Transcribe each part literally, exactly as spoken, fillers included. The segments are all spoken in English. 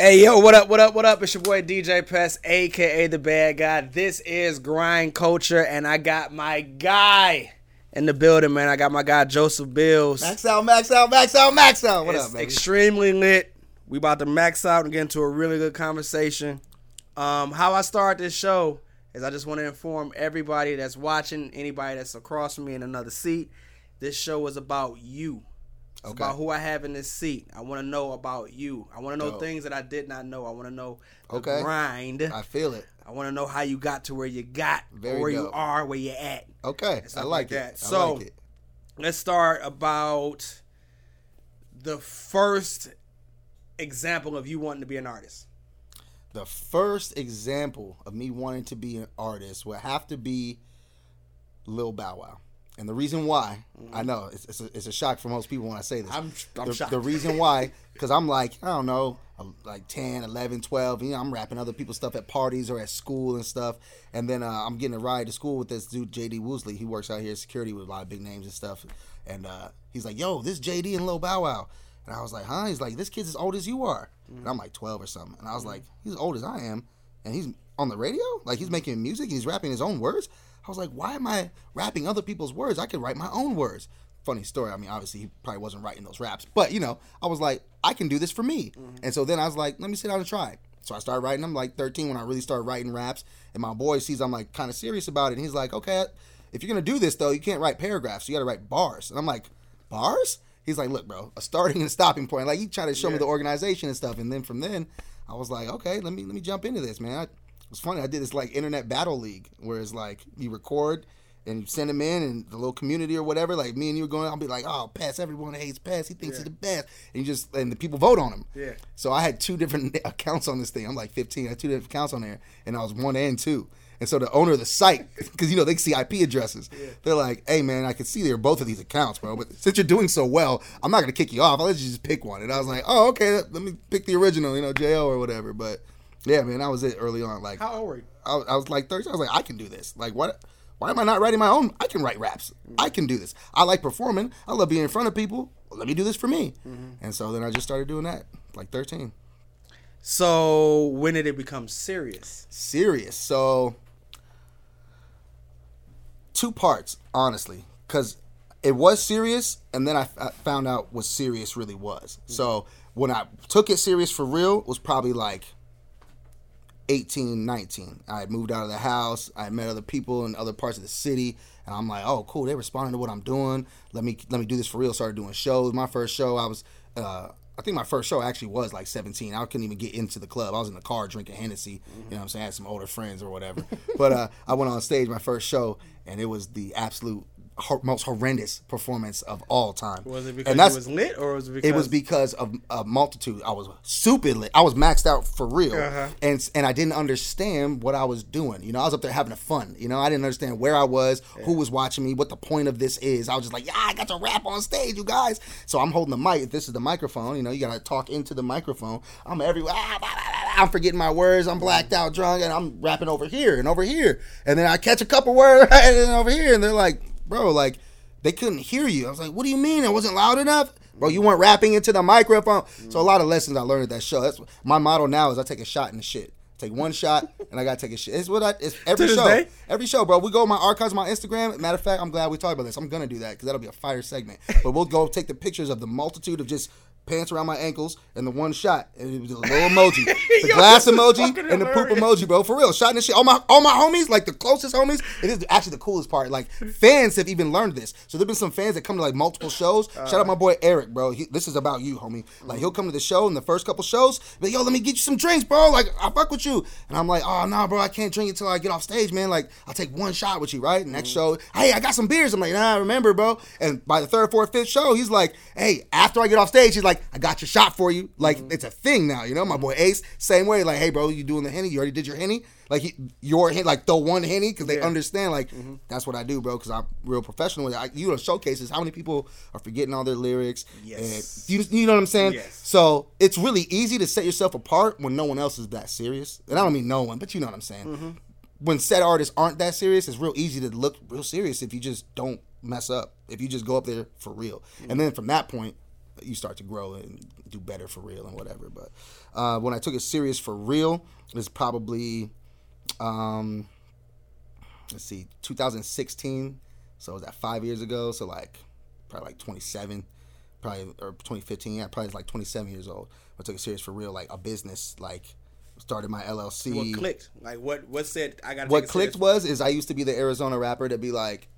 Hey, yo, what up, what up, what up? It's your boy D J Pest, a k a. The Bad Guy. This is Grind Culture, and I got my guy in the building, man. I got my guy, Joseph Bills. Max out, max out, max out, max out. What it's up, man? Extremely lit. We about to max out and get into a really good conversation. Um, how I start this show is I just want to inform everybody that's watching, anybody that's across from me in another seat, this show is about you. It's okay. About who I have in this seat. I want to know about you. I want to know Yo. things that I did not know. I want to know the okay. grind. I feel it. I want to know how you got to where you got, Very where dope. you are, where you're at. Okay, I like, like that. I so like it. Let's start about the first example of you wanting to be an artist. The first example of me wanting to be an artist would have to be Lil Bow Wow. And the reason why, mm-hmm. I know, it's, it's, a, it's a shock for most people when I say this. I'm, I'm the, shocked. The reason why, because I'm like, I don't know, like ten, eleven, twelve, you know, I'm rapping other people's stuff at parties or at school and stuff. And then uh, I'm getting a ride to school with this dude, J D. Woosley. He works out here at security with a lot of big names and stuff. And uh, he's like, yo, this J D and Lil Bow Wow. And I was like, huh? He's like, this kid's as old as you are. Mm-hmm. And I'm like twelve or something. And I was mm-hmm. like, he's as old as I am. And he's on the radio? Like, he's making music and he's rapping his own words? I was like, why am I rapping other people's words? I could write my own words. Funny story. I mean, obviously, he probably wasn't writing those raps. But, you know, I was like, I can do this for me. Mm-hmm. And so then I was like, let me sit down and try. So I started writing. I'm like thirteen when I really started writing raps. And my boy sees I'm, like, kind of serious about it. And he's like, okay, if you're going to do this, though, you can't write paragraphs. You got to write bars. And I'm like, bars? He's like, look, bro, a starting and stopping point. Like, he tried to show yeah. me the organization and stuff. And then from then, I was like, okay, let me let me jump into this, man. I, It's funny, I did this like Internet Battle League where it's like you record and you send them in and the little community or whatever, like me and you were going, I'll be like, oh, Pest, everyone hates Pest, he thinks yeah. he's the best. And you just, and the people vote on him. Yeah. So I had two different accounts on this thing. I'm like fifteen, I had two different accounts on there and I was one and two. And so the owner of the site, because, you know, they can see I P addresses. Yeah. They're like, hey, man, I can see they're both of these accounts, bro. But since you're doing so well, I'm not going to kick you off. I'll let you just pick one. And I was like, oh, okay, let me pick the original, you know, J O or whatever. But yeah, man, that was it early on. Like, how old were you? I, I was like thirty. I was like, I can do this. Like, what? Why am I not writing my own? I can write raps. Mm-hmm. I can do this. I like performing. I love being in front of people. Well, let me do this for me. Mm-hmm. And so then I just started doing that, like thirteen. So when did it become serious? Serious. So two parts, honestly, because it was serious, and then I, f- I found out what serious really was. Mm-hmm. So when I took it serious for real, it was probably like eighteen, nineteen. I had moved out of the house. I had met other people in other parts of the city. And I'm like, oh, cool. They're responding to what I'm doing. Let me let me do this for real. Started doing shows. My first show, I was, uh, I think my first show actually was like seventeen. I couldn't even get into the club. I was in the car drinking Hennessy. Mm-hmm. You know what I'm saying? I had some older friends or whatever. But uh, I went on stage, my first show, and it was the absolute ho- most horrendous performance of all time. Was it because it was lit or was it because? It was because of a multitude. I was stupid lit. I was maxed out for real. Uh-huh. And and I didn't understand what I was doing. You know, I was up there having fun. You know, I didn't understand where I was, yeah. who was watching me, what the point of this is. I was just like, yeah, I got to rap on stage, you guys. So I'm holding the mic. This is the microphone. You know, you got to talk into the microphone. I'm everywhere. Ah, blah, blah, blah. I'm forgetting my words. I'm blacked out drunk and I'm rapping over here and over here. And then I catch a couple words and then over here and they're like, bro, like, they couldn't hear you. I was like, what do you mean? It wasn't loud enough? Bro, you weren't rapping into the microphone. Mm-hmm. So a lot of lessons I learned at that show. That's what, my motto now is I take a shot in the shit. Take one shot, and I got to take a shit. It's what I, it's every show. Day? Every show, bro. We go my archives, my Instagram. Matter of fact, I'm glad we talked about this. I'm going to do that because that'll be a fire segment. But we'll go take the pictures of the multitude of just pants around my ankles and the one shot. And it was a little emoji. The Yo, glass emoji and hilarious. The poop emoji, bro. For real. Shot in the shit. All my, all my homies, like the closest homies. It is actually the coolest part. Like, fans have even learned this. So there have been some fans that come to, like, multiple shows. Uh, Shout out my boy Eric, bro. He, this is about you, homie. Like, he'll come to the show in the first couple shows. But, yo, let me get you some drinks, bro. Like, I fuck with you. And I'm like, oh, nah, bro, I can't drink until I get off stage, man. Like, I'll take one shot with you, right? Next show, hey, I got some beers. I'm like, nah, I remember, bro. And by the third, fourth, fifth show, he's like, hey, after I get off stage, he's like, I got your shot for you. Like, mm-hmm. it's a thing now, you know? My boy Ace, same way. Like, hey, bro, you doing the Henny? You already did your Henny? Like, he, your Henny, like, throw one Henny because they yeah. understand. Like, mm-hmm. that's what I do, bro, because I'm real professional with it. I, you know, showcases how many people are forgetting all their lyrics. Yes. And you, you know what I'm saying? Yes. So it's really easy to set yourself apart when no one else is that serious. And I don't mean no one, but you know what I'm saying. Mm-hmm. When set artists aren't that serious, it's real easy to look real serious if you just don't mess up, if you just go up there for real. Mm-hmm. And then from that point, you start to grow and do better for real and whatever. But uh, when I took it serious for real, it was probably, um, let's see, two thousand sixteen. So was that five years ago? So like probably like twenty-seven, probably, or twenty fifteen. Yeah, probably like twenty-seven years old. I took it serious for real, like a business, like started my L L C. What clicked? Like what? What said I got? What clicked was is I used to be the Arizona rapper to be like,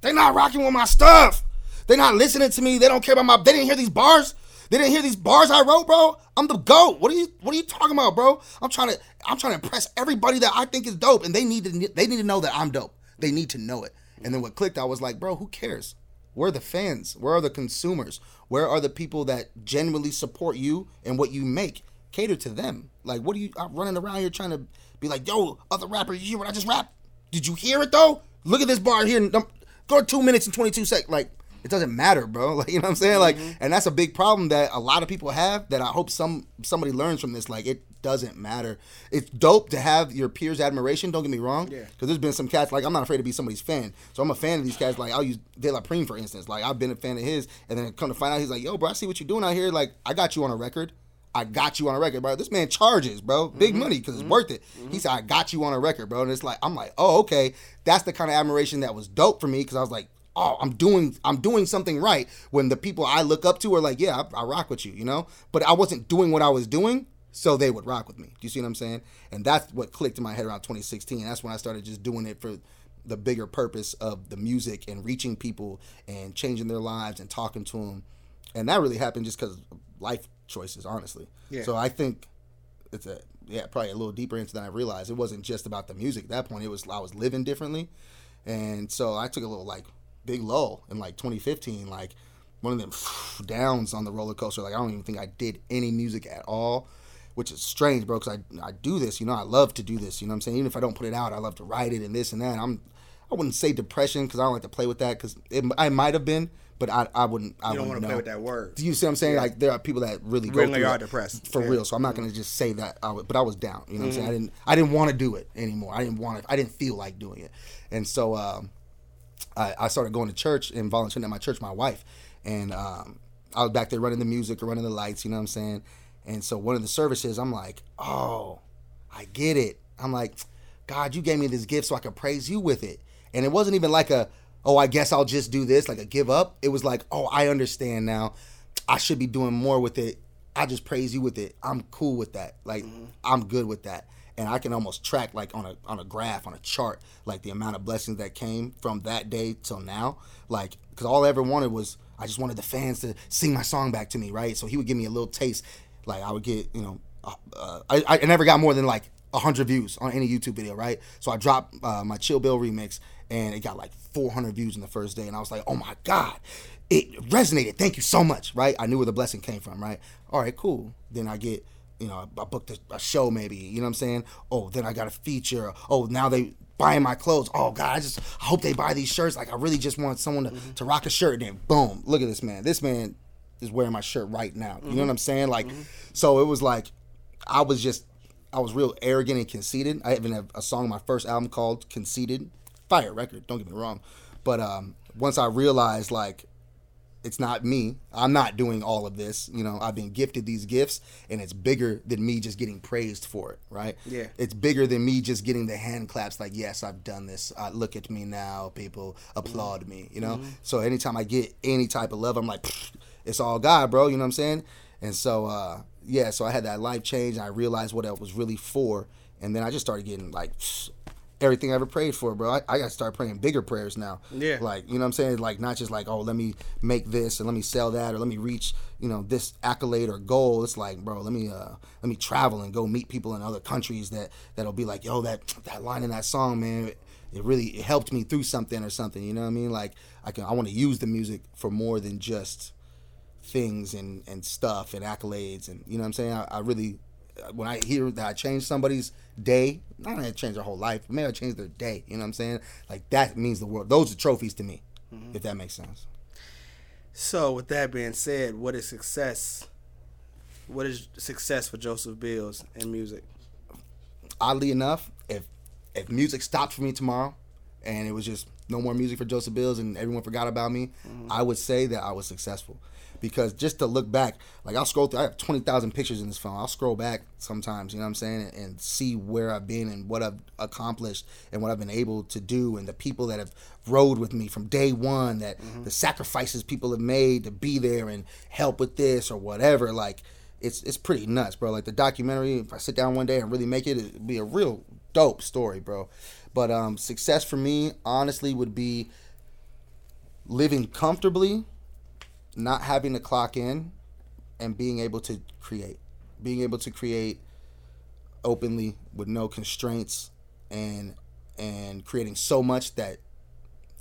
they not rocking with my stuff. They not listening to me. They don't care about my. They didn't hear these bars. They didn't hear these bars I wrote, bro. I'm the GOAT. What are you? What are you talking about, bro? I'm trying to. I'm trying to impress everybody that I think is dope, and they need to. They need to know that I'm dope. They need to know it. And then what clicked, I was like, bro, who cares? Where are the fans? Where are the consumers? Where are the people that genuinely support you and what you make? Cater to them. Like, what are you I'm running around here trying to be like, yo, other rappers, you hear what I just rapped? Did you hear it, though? Look at this bar here. And go to two minutes and twenty-two seconds. Like, it doesn't matter, bro. Like, you know what I'm saying? Mm-hmm. Like, and that's a big problem that a lot of people have that I hope some somebody learns from this. Like, it doesn't matter. It's dope to have your peers' admiration. Don't get me wrong. Yeah. Because there's been some cats, like, I'm not afraid to be somebody's fan. So I'm a fan of these cats. Like, I'll use De La Prime, for instance. Like, I've been a fan of his. And then come to find out, he's like, yo, bro, I see what you're doing out here. Like, I got you on a record. I got you on a record, bro. This man charges, bro. Big mm-hmm. money because it's mm-hmm. worth it. Mm-hmm. He said, I got you on a record, bro. And it's like, I'm like, oh, okay. That's the kind of admiration that was dope for me because I was like, oh, I'm doing I'm doing something right when the people I look up to are like, yeah, I, I rock with you, you know? But I wasn't doing what I was doing, so they would rock with me. Do you see what I'm saying? And that's what clicked in my head around twenty sixteen. That's when I started just doing it for the bigger purpose of the music and reaching people and changing their lives and talking to them. And that really happened just because of life choices, honestly. Yeah. So I think it's a, yeah, probably a little deeper into than I realized. It wasn't just about the music at that point. It was, I was living differently. And so I took a little, like, big lull in like twenty fifteen, like one of them downs on the roller coaster. Like I don't even think I did any music at all, which is strange, bro, because I, I do this, you know, I love to do this, you know what I'm saying? Even if I don't put it out, I love to write it and this and that. I'm, I wouldn't say depression because I don't like to play with that because I might have been, but I, I wouldn't, I you don't want to play with that word. Do you see what I'm saying? Yeah. Like there are people that really go really are depressed for yeah. real. So I'm not mm-hmm. going to just say that, I would, but I was down, you know what mm-hmm. I'm saying? I didn't, I didn't want to do it anymore. I didn't want to, I didn't feel like doing it. And so, um, I, I started going to church and volunteering at my church, my wife. And um, I was back there running the music or running the lights, you know what I'm saying? And so one of the services, I'm like, oh, I get it. I'm like, God, you gave me this gift so I could praise you with it. And it wasn't even like a, oh, I guess I'll just do this, like a give up. It was like, oh, I understand now. I should be doing more with it. I just praise you with it. I'm cool with that. Like, mm-hmm. I'm good with that. And I can almost track, like, on a on a graph, on a chart, like, the amount of blessings that came from that day till now. Like, because all I ever wanted was, I just wanted the fans to sing my song back to me, right? So he would give me a little taste. Like, I would get, you know, uh, I, I never got more than, like, one hundred views on any YouTube video, right? So I dropped uh, my Chill Bill remix, and it got, like, four hundred views in the first day. And I was like, oh, my God, it resonated. Thank you so much, right? I knew where the blessing came from, right? All right, cool. Then I get... You know, I booked a, a show maybe, you know what I'm saying? Oh, then I got a feature. Oh, now they buying my clothes. Oh, God, I just I hope they buy these shirts. Like, I really just want someone to, mm-hmm. to rock a shirt. And then, boom, look at this man. This man is wearing my shirt right now. You mm-hmm. know what I'm saying? Like, mm-hmm. so it was like I was just, I was real arrogant and conceited. I even have a song on my first album called Conceited. Fire record, don't get me wrong. But um, once I realized, like, it's not me. I'm not doing all of this. You know, I've been gifted these gifts, and it's bigger than me just getting praised for it, right? Yeah. It's bigger than me just getting the hand claps like, yes, I've done this. Uh, look at me now. People applaud mm-hmm. me, you know? Mm-hmm. So anytime I get any type of love, I'm like, it's all God, bro. You know what I'm saying? And so, uh, yeah, so I had that life change. And I realized what it was really for, and then I just started getting, like, everything I ever prayed for, bro. I, I got to start praying bigger prayers now. Yeah. Like, you know what I'm saying? Like, not just like, oh, let me make this and let me sell that or let me reach, you know, this accolade or goal. It's like, bro, let me uh, let me travel and go meet people in other countries that, that'll be like, yo, that that line in that song, man, it, it really it helped me through something or something. You know what I mean? Like, I can I want to use the music for more than just things and, and stuff and accolades. And, you know what I'm saying? I, I really... When I hear that I changed somebody's day, not that I changed their whole life, but maybe I changed their day. You know what I'm saying? Like, that means the world. Those are trophies to me, mm-hmm. if that makes sense. So, with that being said, what is success? What is success for Joseph Bills in music? Oddly enough, if if music stopped for me tomorrow and it was just no more music for Joseph Bills and everyone forgot about me, mm-hmm. I would say that I was successful. because just to look back, like I'll scroll through, I have twenty thousand pictures in this phone. I'll scroll back sometimes, you know what I'm saying, and, and see where I've been and what I've accomplished and what I've been able to do and the people that have rode with me from day one, that mm-hmm. the sacrifices people have made to be there and help with this or whatever. Like, it's it's pretty nuts, bro. Like, the documentary, if I sit down one day and really make it, it'd be a real dope story, bro. But um, success for me, honestly, would be living comfortably, not having to clock in, and being able to create. Being able to create openly with no constraints, and and creating so much that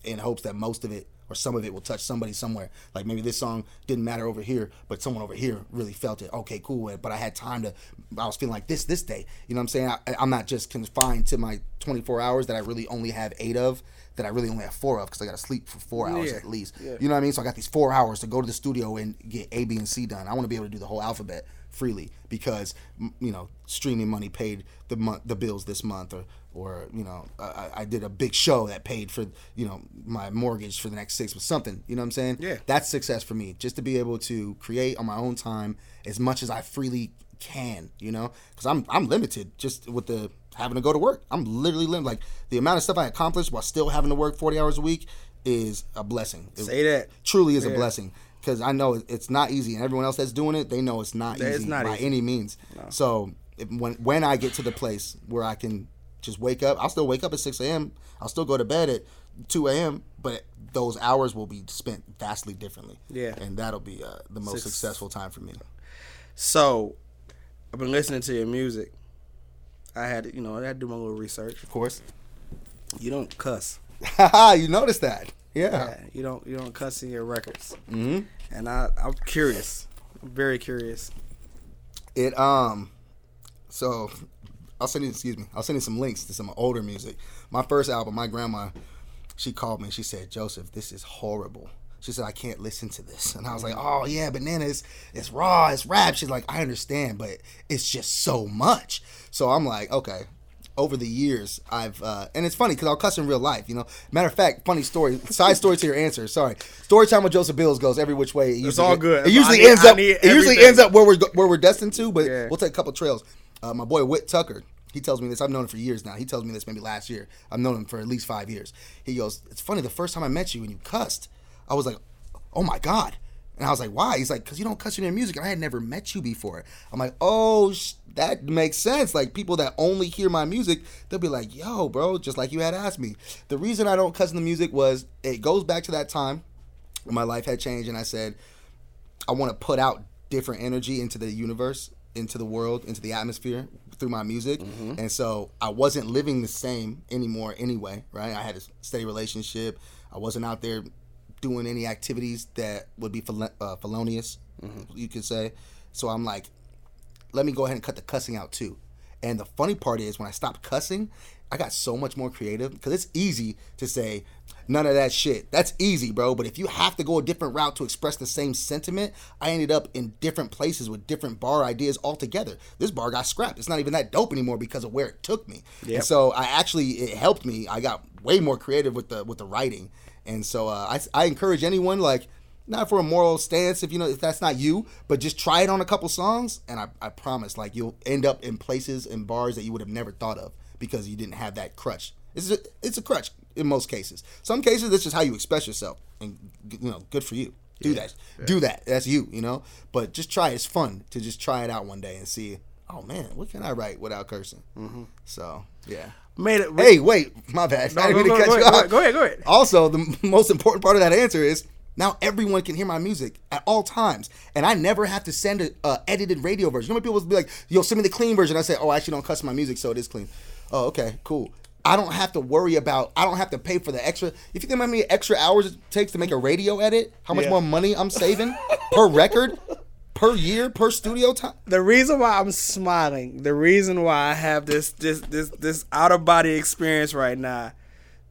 in hopes that most of it or some of it will touch somebody somewhere. Like, maybe this song didn't matter over here, but someone over here really felt it. Okay, cool, but I had time to, I was feeling like this this day. You know what I'm saying? I, I'm not just confined to my twenty-four hours that I really only have eight of, that I really only have four of, because I got to sleep for four hours yeah. at least. Yeah. You know what I mean? So I got these four hours to go to the studio and get A, B, and C done. I want to be able to do the whole alphabet freely because, you know, streaming money paid the month, the bills this month, or, or you know, I, I did a big show that paid for, you know, my mortgage for the next six or something. You know what I'm saying? Yeah. That's success for me, just to be able to create on my own time as much as I freely can, you know, because I'm I'm limited just with the having to go to work. I'm literally limited. Like, the amount of stuff I accomplished while still having to work forty hours a week is a blessing. It Say that. Truly is yeah. a blessing, because I know it's not easy, and everyone else that's doing it, they know it's not that easy not by easy. any means. No. So if, when when I get to the place where I can just wake up, I'll still wake up at six a.m. I'll still go to bed at two a.m. but those hours will be spent vastly differently. Yeah. And that'll be uh, the most Six. successful time for me. So I've been listening to your music. I had to, you know, I had to do my little research. Of course. You don't cuss. You noticed that. Yeah. yeah. You don't you don't cuss in your records. Mm-hmm. And I, I'm curious. I'm very curious. It um so I'll send you, excuse me, I'll send you some links to some older music. My first album, my grandma, she called me and she said, "Joseph, this is horrible." She said, "I can't listen to this." And I was like, "Oh, yeah, bananas, it's raw, it's rap." She's like, "I understand, but it's just so much." So I'm like, okay. Over the years, I've, uh, and it's funny because I'll cuss in real life, you know. Matter of fact, funny story, side story to your answer, sorry. Story time with Joseph Bills goes every which way. It it's all good. It usually, need, ends, up, it usually ends up where we're, where we're destined to, but yeah. we'll take a couple trails. Uh, my boy Whit Tucker, he tells me this. I've known him for years now. He tells me this maybe last year. I've known him for at least five years. He goes, "It's funny, the first time I met you and you cussed, I was like, oh my God." And I was like, "Why?" He's like, "Because you don't cuss in your music, and I had never met you before." I'm like, oh, sh- that makes sense. Like, people that only hear my music, they'll be like, "Yo, bro," just like you had asked me. The reason I don't cuss in the music was, it goes back to that time when my life had changed, and I said, I want to put out different energy into the universe, into the world, into the atmosphere through my music. Mm-hmm. And so I wasn't living the same anymore anyway, right? I had a steady relationship. I wasn't out there doing any activities that would be fel- uh, felonious, mm-hmm. you could say. So I'm like, let me go ahead and cut the cussing out too. And the funny part is, when I stopped cussing, I got so much more creative, because it's easy to say none of that shit. That's easy, bro. But if you have to go a different route to express the same sentiment, I ended up in different places with different bar ideas altogether. This bar got scrapped. It's not even that dope anymore because of where it took me. Yep. And so I actually, it helped me. I got way more creative with the with the writing. And so uh, I, I encourage anyone, like, not for a moral stance, if you know if that's not you, but just try it on a couple songs, and I, I promise, like, you'll end up in places and bars that you would have never thought of because you didn't have that crutch. It's a, it's a crutch in most cases. Some cases, that's just how you express yourself, and, you know, good for you. Do yeah, that. Yeah. Do that. That's you, you know? But just try it. It's fun to just try it out one day and see, oh, man, what can I write without cursing? Mm-hmm. So, yeah. Made it. Hey, wait, my bad. No, I didn't no, mean to no, cut you off. Go ahead, go ahead. Also, the most important part of that answer is, now everyone can hear my music at all times, and I never have to send an uh, edited radio version. You know, when people will be like, "Yo, send me the clean version." I say, "Oh, I actually don't cuss my music, so it is clean." Oh, okay, cool. I don't have to worry about, I don't have to pay for the extra. If you think about how many extra hours it takes to make a radio edit, how much yeah. more money I'm saving per record, per year, per studio time. The reason why I'm smiling, the reason why I have this this this this out of body experience right now,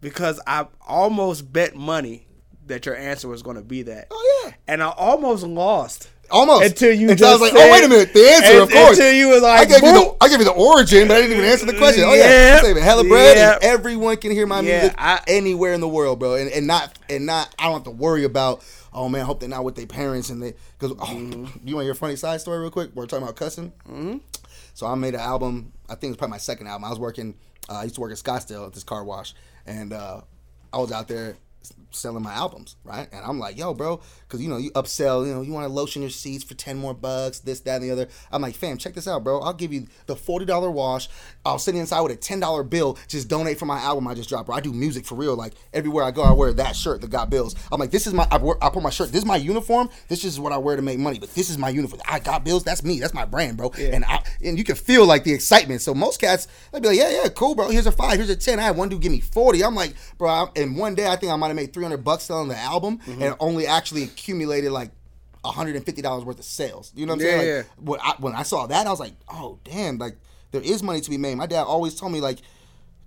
because I almost bet money that your answer was going to be that. Oh yeah. And I almost lost. Almost. Until you until just I was like, said, "Oh, wait a minute, the answer, and, of course." Until you was like, I gave you the I gave you the origin, but I didn't even answer the question. Oh yeah, I'm saving hella bread, yeah. and everyone can hear my yeah, music I, anywhere in the world, bro. And and not and not I don't have to worry about, oh man, I hope they're not with their parents and they, because oh, mm-hmm. you want your funny side story real quick? We're talking about cussing. Mm-hmm. So I made an album. I think it was probably my second album. I was working. Uh, I used to work at Scottsdale at this car wash, and uh, I was out there selling my albums, right? And I'm like, yo, bro, because, you know, you upsell, you know, you want to lotion your seats for ten more bucks, this, that, and the other. I'm like, fam, check this out, bro. I'll give you the forty dollar wash. I'll sit inside with a ten dollar bill. Just donate for my album I just dropped, bro. I do music for real. Like, everywhere I go, I wear that shirt, the Got Bills. I'm like, this is my, I, wear, I put my shirt, this is my uniform. This is what I wear to make money, but this is my uniform. I got bills. That's me. That's my brand, bro. Yeah. And I, and you can feel, like, the excitement. So most cats, they'd be like, yeah, yeah, cool, bro. Here's a five. Here's a ten. I had one dude give me forty. I'm like, bro, I'm, and one day I think I might have made three hundred bucks selling the album, mm-hmm. and only actually accumulated like one hundred fifty dollars worth of sales. You know what I'm yeah, saying? Like, yeah. when, I, when I saw that, I was like, oh, damn, like there is money to be made. My dad always told me, like,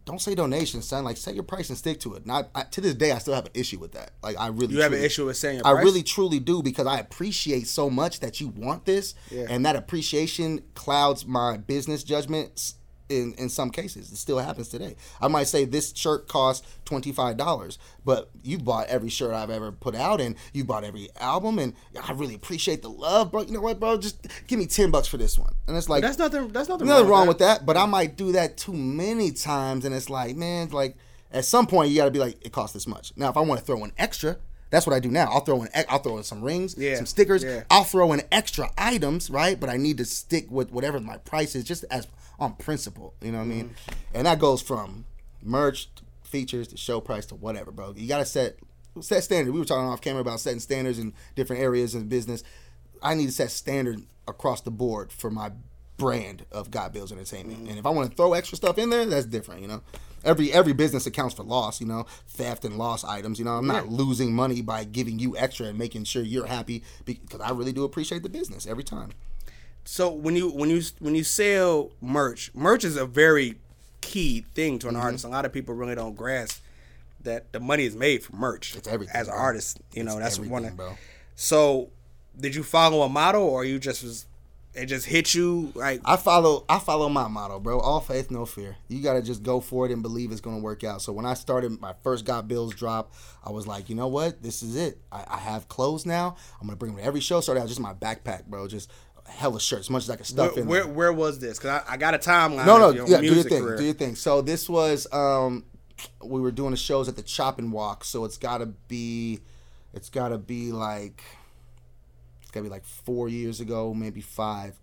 don't say donations, son. Like, set your price and stick to it. Not I, to this day, I still have an issue with that. Like, I really you truly, have an issue with saying. Your I price? really truly do, because I appreciate so much that you want this, yeah. and that appreciation clouds my business judgments. In, in some cases, it still happens today. I might say this shirt costs twenty-five dollars, but you bought every shirt I've ever put out, and you bought every album, and I really appreciate the love, bro. You know what, bro? Just give me ten bucks for this one. And it's like, that's nothing, that's nothing, nothing wrong with that. But I might do that too many times, and it's like, man, like at some point you got to be like, it costs this much. Now, if I want to throw in extra, that's what I do now. I'll throw in, I'll throw in some rings, yeah, some stickers. Yeah. I'll throw in extra items, right? But I need to stick with whatever my price is, just as on principle. You know what mm-hmm. I mean? And that goes from merch to features to show price to whatever, bro. You gotta set set standard. We were talking off camera about setting standards in different areas of business. I need to set standard across the board for my brand of God Builds Entertainment. Mm-hmm. And if I want to throw extra stuff in there, that's different, you know. Every every business accounts for loss, you know, theft and loss items. You know, I'm not yeah. losing money by giving you extra and making sure you're happy, because I really do appreciate the business every time. So when you when you when you sell merch, merch is a very key thing to an mm-hmm. artist. A lot of people really don't grasp that the money is made from merch. It's everything as an bro. artist. You it's know, that's one. Of, bro. So did you follow a model, or you just was? It just hit you like I follow I follow my motto, bro. All faith, no fear. You gotta just go for it and believe it's gonna work out. So when I started my first Got Bills drop, I was like, you know what? This is it. I, I have clothes now. I'm gonna bring them to every show. Started out just my backpack, bro. Just hella shirts, as much as I could stuff where, in where, where was this? Because I, I got a timeline. No, no, yeah, do your thing. Career. Do your thing. So this was um we were doing the shows at the Chop and Walk, so it's gotta be it's gotta be like It's gotta be like four years ago, maybe five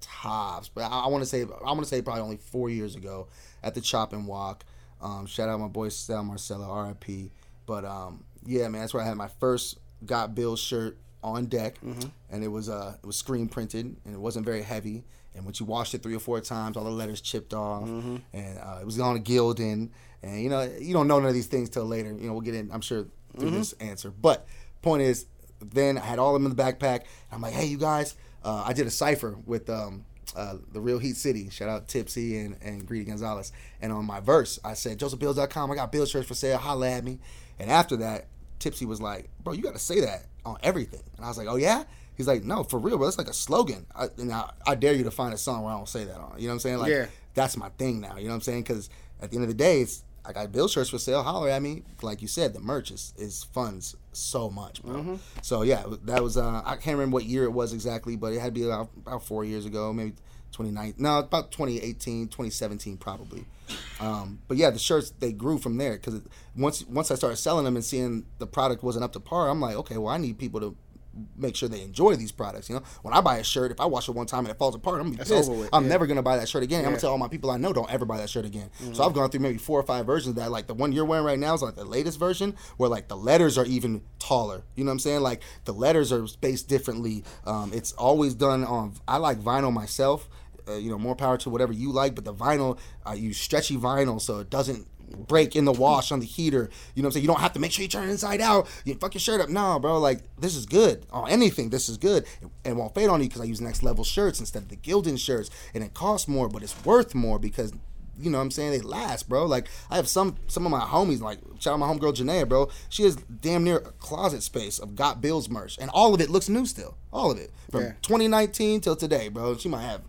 tops. But I, I want to say, I want to say probably only four years ago at the Chop and Walk. Um, shout out my boy Sal Marcello, R I P. But um, yeah, man, that's where I had my first Got Bills shirt on deck, mm-hmm. and it was uh, it was screen printed, and it wasn't very heavy. And when you washed it three or four times, all the letters chipped off, mm-hmm. and uh, it was on a Gildan. And you know, you don't know none of these things till later. You know, we'll get in, I'm sure, through mm-hmm. this answer. But point is, then I had all of them in the backpack. I'm like, hey, you guys, uh, I did a cipher with um, uh, the Real Heat City. Shout out Tipsy and, and Greedy Gonzalez. And on my verse, I said, Joseph Bills dot com, I got Bills shirts for sale. Holla at me. And after that, Tipsy was like, bro, you got to say that on everything. And I was like, oh, yeah? He's like, no, for real, bro. That's like a slogan. I, and I, I dare you to find a song where I don't say that on. You know what I'm saying? Like, yeah. That's my thing now. You know what I'm saying? Because at the end of the day, it's, I got Bills shirts for sale. Holler at me. Like you said, the merch is, is funds so much, bro. Mm-hmm. So, yeah, that was, uh, I can't remember what year it was exactly, but it had to be about, about four years ago, maybe twenty nineteen. No, about twenty eighteen, twenty seventeen probably. Um, but, yeah, the shirts, they grew from there, because once, once I started selling them and seeing the product wasn't up to par, I'm like, okay, well, I need people to make sure they enjoy these products. You know, when I buy a shirt, if I wash it one time and it falls apart, I'm gonna be That's pissed. I'm yeah. never gonna buy that shirt again. Yeah. I'm gonna tell all my people I know, don't ever buy that shirt again. Mm-hmm. So I've gone through maybe four or five versions of that. Like the one you're wearing right now is like the latest version, where like the letters are even taller. You know what I'm saying? Like the letters are spaced differently. Um, it's always done on. I like vinyl myself. Uh, you know, more power to whatever you like. But the vinyl, I use stretchy vinyl, so it doesn't break in the wash on the heater. You know what I'm saying? You don't have to make sure you turn it inside out. You fuck your shirt up. No, bro. Like, this is good. On anything, this is good. It won't fade on you because I use Next Level shirts instead of the Gildan shirts. And it costs more, but it's worth more because, you know what I'm saying, they last, bro. Like, I have some some of my homies, like, shout out my homegirl Jenea, bro. She has damn near a closet space of Got Bills merch. And all of it looks new still. All of it. From yeah. twenty nineteen till today, bro. She might have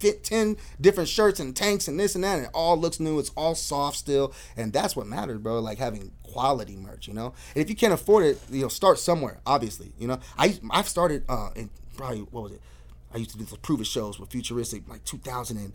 ten different shirts and tanks and this and that, and it all looks new. It's all soft still, and that's what matters, bro. Like having quality merch, you know. And if you can't afford it, you know, start somewhere. Obviously, you know. I I've started uh, in probably what was it? I used to do the Prove It shows with Futuristic, like two thousand. And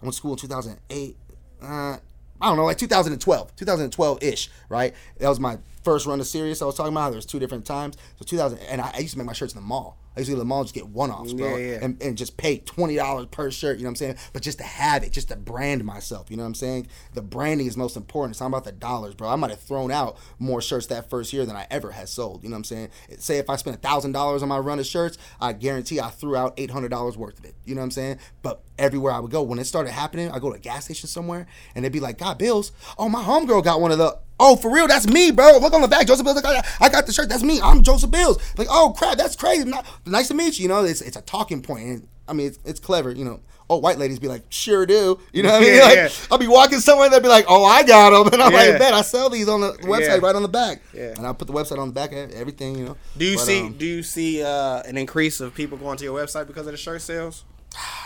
I went to school in two thousand eight. Uh, I don't know, like two thousand twelve, two thousand twelve-ish, right? That was my first run of series I was talking about. There was two different times. So two thousand, and I, I used to make my shirts in the mall. I used to go to the mall and just get one-offs, bro, yeah, yeah. And, and just pay twenty dollars per shirt, you know what I'm saying? But just to have it, just to brand myself, you know what I'm saying? The branding is most important. It's not about the dollars, bro. I might have thrown out more shirts that first year than I ever had sold, you know what I'm saying? Say if I spent one thousand dollars on my run of shirts, I guarantee I threw out eight hundred dollars worth of it, you know what I'm saying? But everywhere I would go, when it started happening, I go to a gas station somewhere, and they'd be like, "Got Bills? Oh, my homegirl got one of the..." Oh, for real, that's me, bro. Look on the back, Joseph Bills. I got the shirt. That's me. I'm Joseph Bills. Like, oh crap, that's crazy. Not, nice to meet you. You know, it's it's a talking point. And, I mean, it's, it's clever. You know, old white ladies be like, sure do. You know what I mean? Yeah, like, yeah. I'll be walking somewhere and they'll be like, oh, I got them, and I'm yeah. like, man, I sell these on the website yeah. right on the back. Yeah. And I put the website on the back and everything. You know. Do you but, see? Um, do you see uh, an increase of people going to your website because of the shirt sales?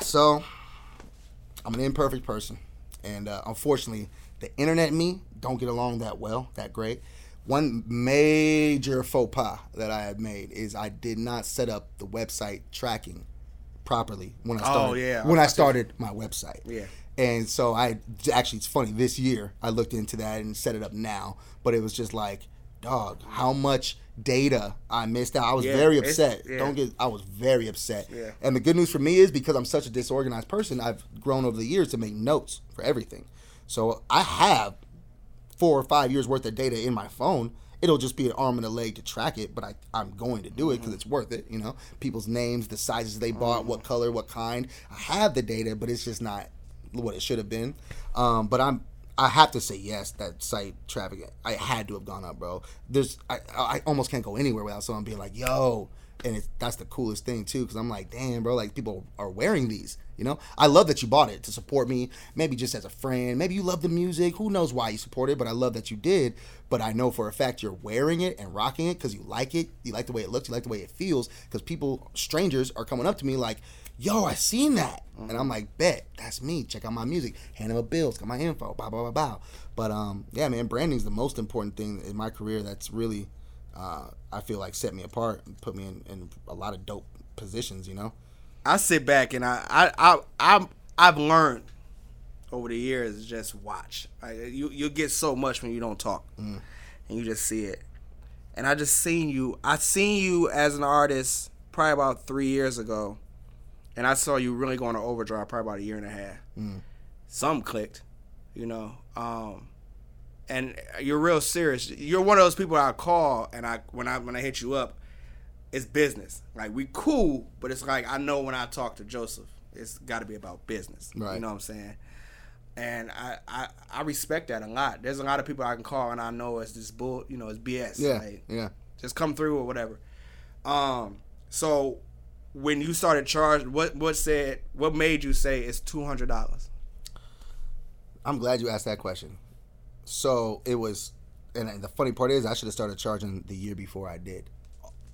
So, I'm an imperfect person, and uh, unfortunately, the internet and me don't get along that well, that great. One major faux pas that I had made is I did not set up the website tracking properly when I started, oh, yeah. when I started my website. Yeah. And so I actually, it's funny, this year I looked into that and set it up now, but it was just like, dog, how much data I missed out. I was yeah, very upset. Yeah. Don't get. I was very upset. Yeah. And the good news for me is because I'm such a disorganized person, I've grown over the years to make notes for everything. So I have four or five years worth of data in my phone. It'll just be an arm and a leg to track it, but I, I'm going to do it because it's worth it. You know, people's names, the sizes they bought, what color, what kind. I have the data, but it's just not what it should have been. Um, but I'm I have to say yes. That site traffic, I had to have gone up, bro. There's I I almost can't go anywhere without someone being like, yo. And it's, that's the coolest thing, too, because I'm like, damn, bro, like, people are wearing these, you know? I love that you bought it to support me, maybe just as a friend. Maybe you love the music. Who knows why you support it, but I love that you did. But I know for a fact you're wearing it and rocking it because you like it. You like the way it looks. You like the way it feels because people, strangers, are coming up to me like, yo, I seen that. And I'm like, bet, that's me. Check out my music. Hand them a bills. Got my info. Bow, bow, bow, bow. But, um, yeah, man, branding's the most important thing in my career that's really... Uh, I feel like set me apart and put me in, in a lot of dope positions, you know? I sit back and I, I, I, I'm, I've learned over the years, just watch. I, you you get so much when you don't talk mm. and you just see it. And I just seen you. I seen you as an artist probably about three years ago, and I saw you really going to overdrive probably about a year and a half. Mm. Something clicked, you know? Um... And you're real serious. You're one of those people I call, and I when I when I hit you up, it's business. Like, we cool, but it's like I know when I talk to Joseph, it's got to be about business. Right. You know what I'm saying? And I, I I respect that a lot. There's a lot of people I can call, and I know it's this bull. You know, it's B S. Yeah. Like, yeah. Just come through or whatever. Um. So when you started charged, what what said? What made you say it's two hundred dollars? I'm glad you asked that question. So it was, and the funny part is I should have started charging the year before I did,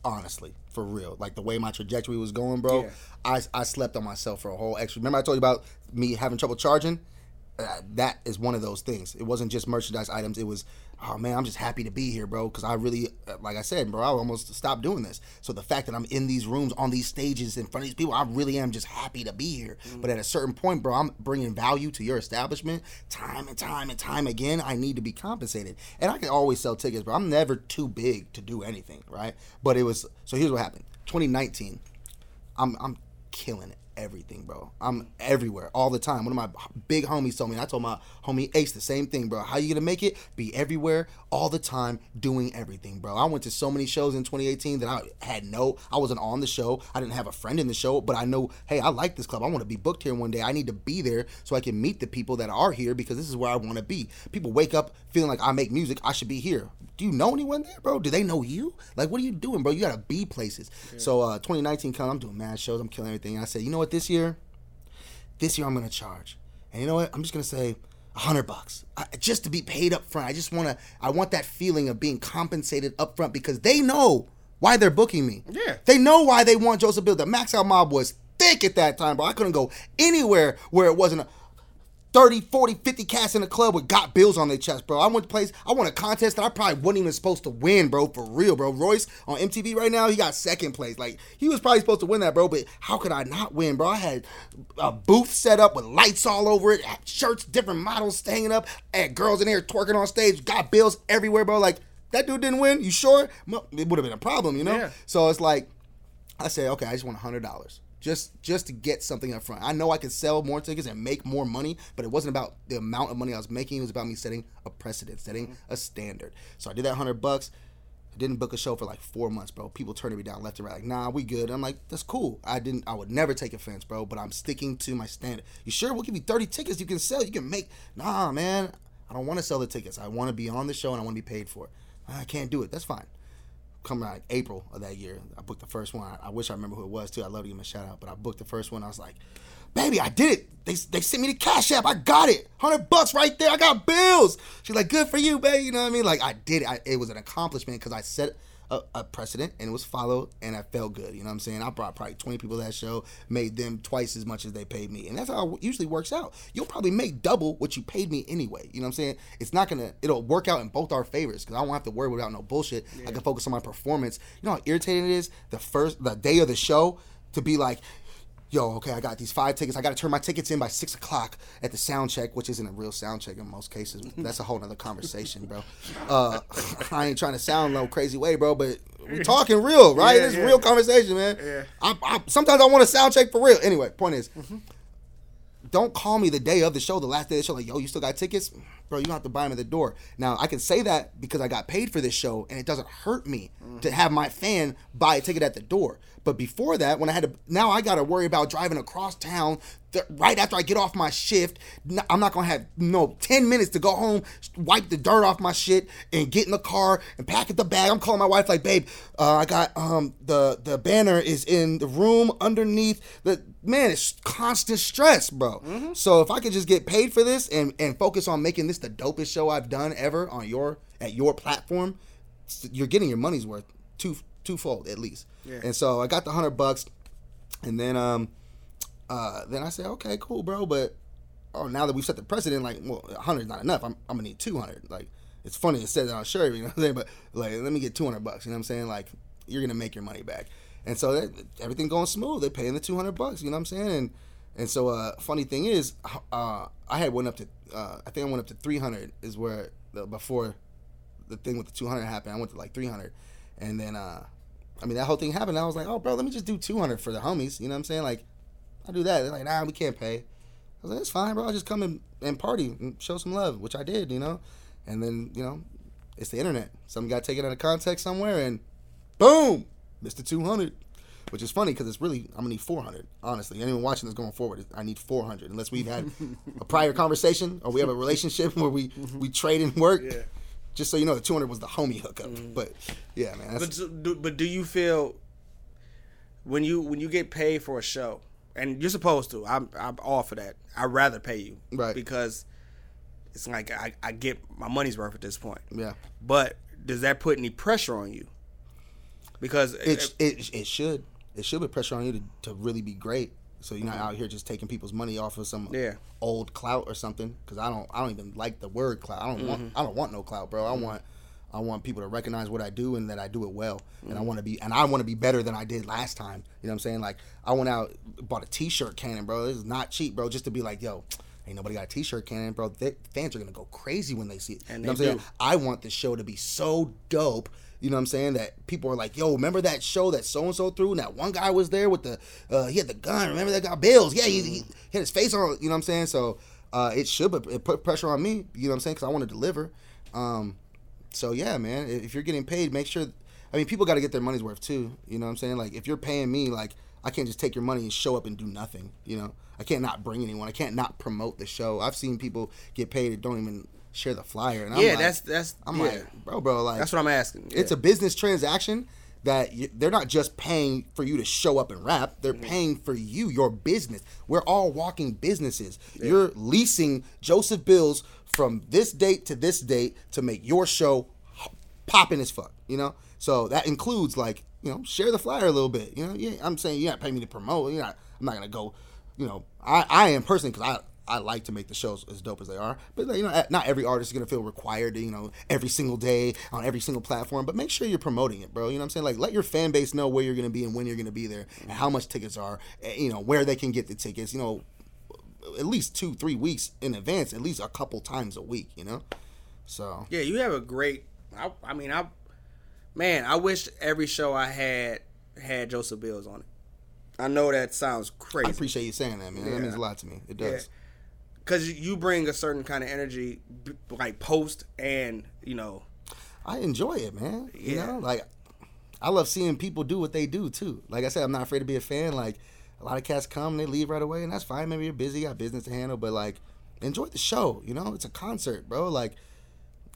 honestly, for real. Like the way my trajectory was going, bro, yeah. I, I slept on myself for a whole extra. Remember I told you about me having trouble charging? Uh, that is one of those things. It wasn't just merchandise items. It was, oh, man, I'm just happy to be here, bro, because I really, like I said, bro, I almost stopped doing this. So the fact that I'm in these rooms, on these stages, in front of these people, I really am just happy to be here. Mm-hmm. But at a certain point, bro, I'm bringing value to your establishment time and time and time again. I need to be compensated. And I can always sell tickets, bro. I'm never too big to do anything, right? But it was, so here's what happened. twenty nineteen, I'm I'm killing it. Everything, bro. I'm everywhere all the time. One of my big homies told me, and I told my homie Ace the same thing, bro. How you gonna make it? Be everywhere all the time, doing everything, bro. I went to so many shows in twenty eighteen that I had no, I wasn't on the show. I didn't have a friend in the show, but I know, hey, I like this club. I want to be booked here one day. I need to be there so I can meet the people that are here because this is where I want to be. People wake up feeling like I make music. I should be here. Do you know anyone there, bro? Do they know you? Like, what are you doing, bro? You gotta be places. Yeah. So uh, twenty nineteen come, I'm doing mad shows. I'm killing everything. And I said, you know what? This year, this year I'm gonna charge, and you know what? I'm just gonna say a hundred bucks, I, just to be paid up front. I just wanna, I want that feeling of being compensated up front because they know why they're booking me. Yeah, they know why they want Joseph Bills. The max out mob was thick at that time, bro. I couldn't go anywhere where it wasn't a thirty, forty, fifty cats in the club with Got Bills on their chest, bro. I went to place, I won a contest that I probably wasn't even supposed to win, bro, for real, bro. Royce on M T V right now, he got second place. Like, he was probably supposed to win that, bro, but how could I not win, bro? I had a booth set up with lights all over it, shirts, different models hanging up, and girls in there twerking on stage, Got Bills everywhere, bro. Like, that dude didn't win, you sure? It would have been a problem, you know? Yeah. So it's like, I said, okay, I just want one hundred dollars. Just just to get something up front. I know I could sell more tickets and make more money, but it wasn't about the amount of money I was making. It was about me setting a precedent, setting a standard. So I did that one hundred bucks. I didn't book a show for like four months, bro. People turning me down left and right. Like, nah, we good. I'm like, that's cool. I didn't. I would never take offense, bro, but I'm sticking to my standard. You sure? We'll give you thirty tickets you can sell. You can make. Nah, man. I don't want to sell the tickets. I want to be on the show and I want to be paid for it. I can't do it. That's fine. Coming out like April of that year, I booked the first one. I, I wish I remember who it was too. I'd love to give him a shout out, but I booked the first one. I was like, baby, I did it. They they sent me the Cash App. I got it. one hundred bucks right there. I got bills. She's like, good for you, baby. You know what I mean? Like, I did it. I, it was an accomplishment because I set a, a precedent and it was followed and I felt good. You know what I'm saying? I brought probably twenty people to that show, made them twice as much as they paid me. And that's how it usually works out. You'll probably make double what you paid me anyway. You know what I'm saying? It's not going to, it'll work out in both our favors because I won't have to worry about no bullshit. Yeah. I can focus on my performance. You know how irritating it is the first, the day of the show to be like, yo, okay, I got these five tickets. I got to turn my tickets in by six o'clock at the sound check, which isn't a real sound check in most cases. That's a whole nother conversation, bro. Uh, I ain't trying to sound no crazy way, bro, but we're talking real, right? Yeah, it's yeah. real conversation, man. Yeah. I, I, sometimes I want a sound check for real. Anyway, point is, mm-hmm. Don't call me the day of the show, the last day of the show, like, yo, you still got tickets? Bro, you don't have to buy them at the door. Now, I can say that because I got paid for this show, and it doesn't hurt me mm-hmm. to have my fan buy a ticket at the door. But before that, when I had to, now I got to worry about driving across town th- right after I get off my shift. No, I'm not going to have, no, ten minutes to go home, wipe the dirt off my shit, and get in the car, and pack up the bag. I'm calling my wife like, babe, uh, I got, um the, the banner is in the room underneath the, man, it's constant stress, bro. Mm-hmm. So if I could just get paid for this and, and focus on making this the dopest show I've done ever on your at your platform, you're getting your money's worth two twofold at least. Yeah. And so I got the hundred bucks, and then um, uh, then I said, okay, cool, bro. But oh, now that we've set the precedent, like, well, a hundred's not enough. I'm I'm gonna need two hundred. Like, it's funny it says it on Sherry, you know what I'm saying? But like, let me get two hundred bucks. You know what I'm saying? Like, you're gonna make your money back. And so that, everything going smooth. They're paying the two hundred bucks. You know what I'm saying? And and so uh, funny thing is, uh, I had went up to. Uh, I think I went up to three hundred is where the, before the thing with the two hundred happened. I went to like three hundred, and then uh, I mean that whole thing happened. I was like, oh bro, let me just do two hundred for the homies. You know what I'm saying? Like, I'll do that. They're like, nah, we can't pay. I was like, that's fine, bro. I'll just come and, and party and show some love, which I did, you know. And then you know, it's the internet. Something got taken out of context somewhere, and boom, missed the two hundred. Which is funny because it's really, I'm going to need four hundred, honestly. Anyone watching this going forward, I need four hundred. Unless we've had a prior conversation or we have a relationship where we, we trade and work. Yeah. Just so you know, the two hundred was the homie hookup. Mm. But, yeah, man. That's... But, so, do, but do you feel, when you when you get paid for a show, and you're supposed to, I'm, I'm all for that. I'd rather pay you. Right. Because it's like I, I get my money's worth at this point. Yeah. But does that put any pressure on you? Because it it, it, it should. It should be pressure on you to, to really be great, so you're not mm-hmm. out here just taking people's money off of some yeah. old clout or something. Because I don't, I don't even like the word clout. I don't mm-hmm. want, I don't want no clout, bro. Mm-hmm. I want, I want people to recognize what I do and that I do it well. Mm-hmm. And I want to be, and I want to be better than I did last time. You know what I'm saying? Like I went out, bought a T-shirt cannon, bro. This is not cheap, bro. Just to be like, yo, ain't nobody got a T-shirt cannon, bro. They, fans are gonna go crazy when they see it. And you know what I'm saying? I want the show to be so dope. You know what I'm saying? That people are like, yo, remember that show that so-and-so threw? And that one guy was there with the, uh, he had the gun. Remember that guy, Bills? Yeah, he, he had his face on, you know what I'm saying? So uh, it should it put pressure on me, you know what I'm saying? Because I want to deliver. Um, so, yeah, man, if you're getting paid, make sure, I mean, people got to get their money's worth, too. You know what I'm saying? Like, if you're paying me, like, I can't just take your money and show up and do nothing, you know? I can't not bring anyone. I can't not promote the show. I've seen people get paid that don't even... share the flyer and I'm yeah, like, that's that's I'm yeah. like, bro, bro, like that's what I'm asking. Yeah. It's a business transaction that you, they're not just paying for you to show up and rap. They're mm-hmm. paying for you, your business. We're all walking businesses. Yeah. You're leasing Joseph Bills from this date to this date to make your show popping as fuck. You know, so that includes like you know share the flyer a little bit. You know, yeah, I'm saying you're not paying me to promote. You're not. I'm not gonna go, you know, I, I am personally, because I I like to make the shows as dope as they are, but you know, not every artist is gonna feel required to, you know, every single day on every single platform. But make sure you're promoting it, bro. You know what I'm saying? Like, let your fan base know where you're gonna be and when you're gonna be there, and how much tickets are, and, you know, where they can get the tickets. You know, at least two, three weeks in advance, at least a couple times a week. You know, so yeah, you have a great. I, I mean, I man, I wish every show I had had Joseph Bills on it. I know that sounds crazy. I appreciate you saying that, man. Yeah. That means a lot to me. It does. Yeah. Because you bring a certain kind of energy, like post and, you know. I enjoy it, man. You yeah. know, like, I love seeing people do what they do, too. Like I said, I'm not afraid to be a fan. Like, a lot of cats come, they leave right away, and that's fine. Maybe you're busy, got business to handle, but, like, enjoy the show, you know? It's a concert, bro. Like,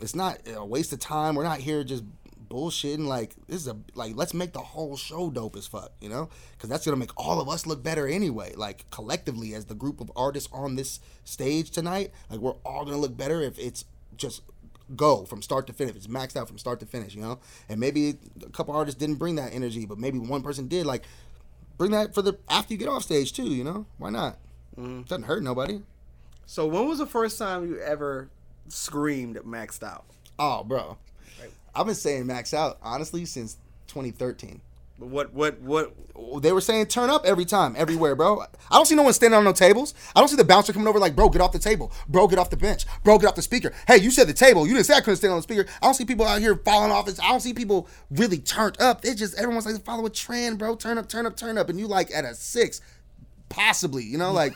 it's not a waste of time. We're not here just bullshitting. Like, this is a, like, let's make the whole show dope as fuck, you know? Because that's going to make all of us look better anyway. Like, collectively, as the group of artists on this stage tonight, like, we're all going to look better if it's just go from start to finish. It's maxed out from start to finish, you know? And maybe a couple artists didn't bring that energy, but maybe one person did. Like, bring that for the after you get off stage, too, you know? Why not? Mm. Doesn't hurt nobody. So when was the first time you ever screamed maxed out? Oh, bro. I've been saying max out, honestly, since twenty thirteen. What, what, what? They were saying turn up every time, everywhere, bro. I don't see no one standing on no tables. I don't see the bouncer coming over like, bro, get off the table. Bro, get off the bench. Bro, get off the speaker. Hey, you said the table. You didn't say I couldn't stand on the speaker. I don't see people out here falling off. I don't see people really turned up. It's just everyone's like, follow a trend, bro. Turn up, turn up, turn up. And you like at a six, possibly, you know, like,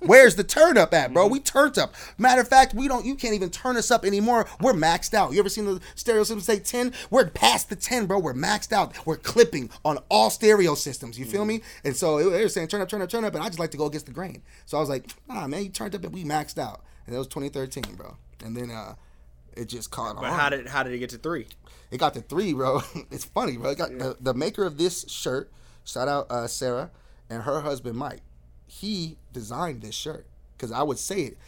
where's the turn up at, bro? We turned up. Matter of fact, we don't, you can't even turn us up anymore. We're maxed out. You ever seen the stereo system say ten? We're past the ten, bro. We're maxed out. We're clipping on all stereo systems. You feel me? And so they were saying turn up, turn up, turn up. And I just like to go against the grain. So I was like, nah, man, you turned up and we maxed out. And that was twenty thirteen, bro. And then uh, it just caught on. But how did, how did it get to three? It got to three, bro. It's funny, bro. It got, yeah. the, the maker of this shirt, shout out uh, Sarah and her husband, Mike. He designed this shirt because I would say it.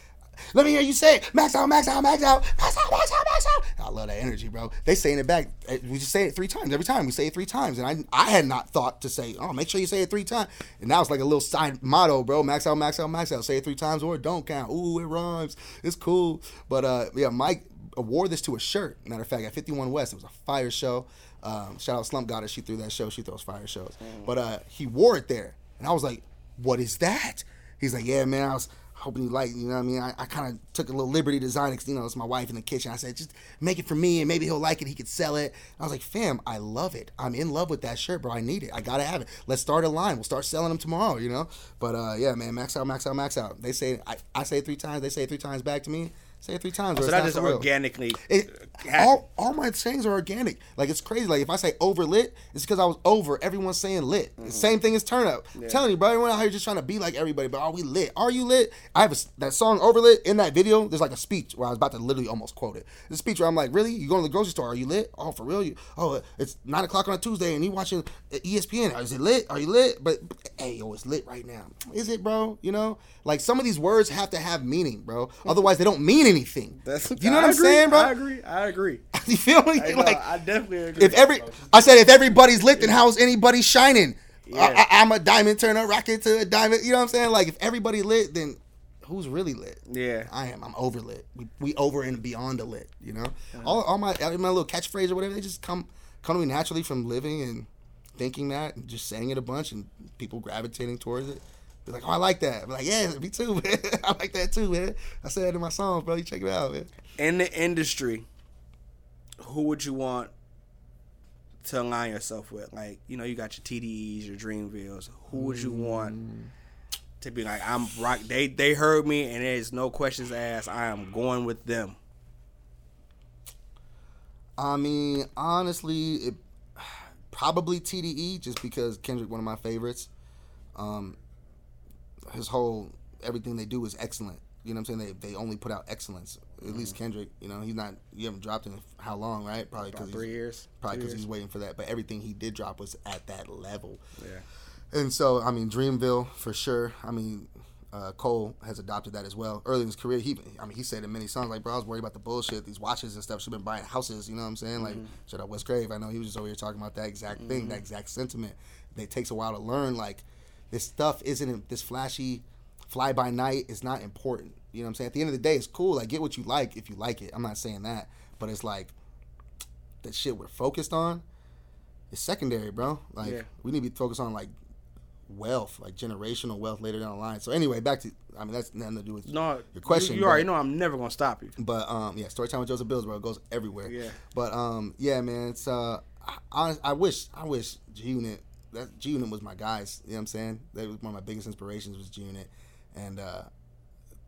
Let me hear you say it. Max out, max out, max out, max out, max out, max out. I love that energy, bro. They saying it back. We just say it three times. Every time we say it three times. And I I had not thought to say, oh, make sure you say it three times. And now it's like a little side motto, bro. Max out, max out, max out. Say it three times or it don't count. Ooh, it rhymes. It's cool. But uh, yeah, Mike wore this to a shirt. Matter of fact, at fifty-one West, it was a fire show. Um, shout out Slump Goddess. She threw that show. She throws fire shows. But uh, he wore it there. And I was like, what is that? He's like, yeah, man, I was hoping you like, you know what I mean? I, I kind of took a little liberty design because, you know, it's my wife in the kitchen. I said, just make it for me and maybe he'll like it. He could sell it. I was like, fam, I love it. I'm in love with that shirt, bro. I need it. I got to have it. Let's start a line. We'll start selling them tomorrow, you know? But, uh, yeah, man, max out, max out, max out. They say, I, I say it three times. They say it three times back to me. Say it three times. So that just organically. It, all, all my sayings are organic. Like, it's crazy. Like, if I say overlit, it's because I was over. Everyone's saying lit. Mm-hmm. Same thing as turn up. Yeah. I'm telling you, bro. Everyone out here just trying to be like everybody, but are we lit? Are you lit? I have a, that song Overlit in that video. There's like a speech where I was about to literally almost quote it. This speech where I'm like, really? You going to the grocery store? Are you lit? Oh, for real? You, oh, it's nine o'clock on a Tuesday and you watching E S P N. Is it lit? Are you lit? But, but hey, yo, it's lit right now. Is it, bro? You know? Like, some of these words have to have meaning, bro. Otherwise, they don't mean anything. Anything. That's, you know I what I'm agree, saying, bro? I agree. I agree. You feel me? I, like, I definitely agree. If every, I said, if everybody's lit, then how's anybody shining? Yeah. I, I, I'm a diamond, turn a rocket to a diamond. You know what I'm saying? Like, if everybody lit, then who's really lit? Yeah, I am. I'm over lit. We, we over and beyond a lit. You know, yeah. all, all my my little catchphrase or whatever, they just come come to me naturally from living and thinking that, and just saying it a bunch, and people gravitating towards it. They're like, oh, I like that. I'm like, yeah, me too, man. I like that too, man. I said that in my songs, bro. You check it out, man. In the industry, who would you want to align yourself with? Like, you know, you got your T D Es, your Dreamvilles. Who would you want to be like, I'm rock? They they heard me, and there's no questions asked. I am going with them. I mean, honestly, it probably T D E, just because Kendrick, one of my favorites. Um. His whole, everything they do is excellent. You know what I'm saying? They they only put out excellence. At mm-hmm. least Kendrick, you know, he's not, you haven't dropped in how long, right? Probably because three years. Probably because he's waiting for that. But everything he did drop was at that level. Yeah. And so, I mean, Dreamville, for sure. I mean, uh, Cole has adopted that as well. Early in his career, he, I mean, he said in many songs, like, bro, I was worried about the bullshit, these watches and stuff. She's been buying houses, you know what I'm saying? Mm-hmm. Like, shout out Wes Crave. I know he was just over here talking about that exact mm-hmm. thing, that exact sentiment. It takes a while to learn, like, This stuff isn't this flashy fly by night. It's not important. You know what I'm saying? At the end of the day, it's cool. Like, get what you like if you like it. I'm not saying that. But it's like, the shit we're focused on is secondary, bro. Like, yeah. we need to be focused on, like, wealth, like generational wealth later down the line. So anyway, back to, I mean, that's nothing to do with no, your question. You, you already know I'm never going to stop you. But, um, yeah, Storytime with Joseph Bills, bro. It goes everywhere. Yeah. But, um, yeah, man, it's, uh, I, I wish, I wish G-Unit, that G-Unit was my guys, you know what I'm saying? That was one of my biggest inspirations was G-Unit. And, uh,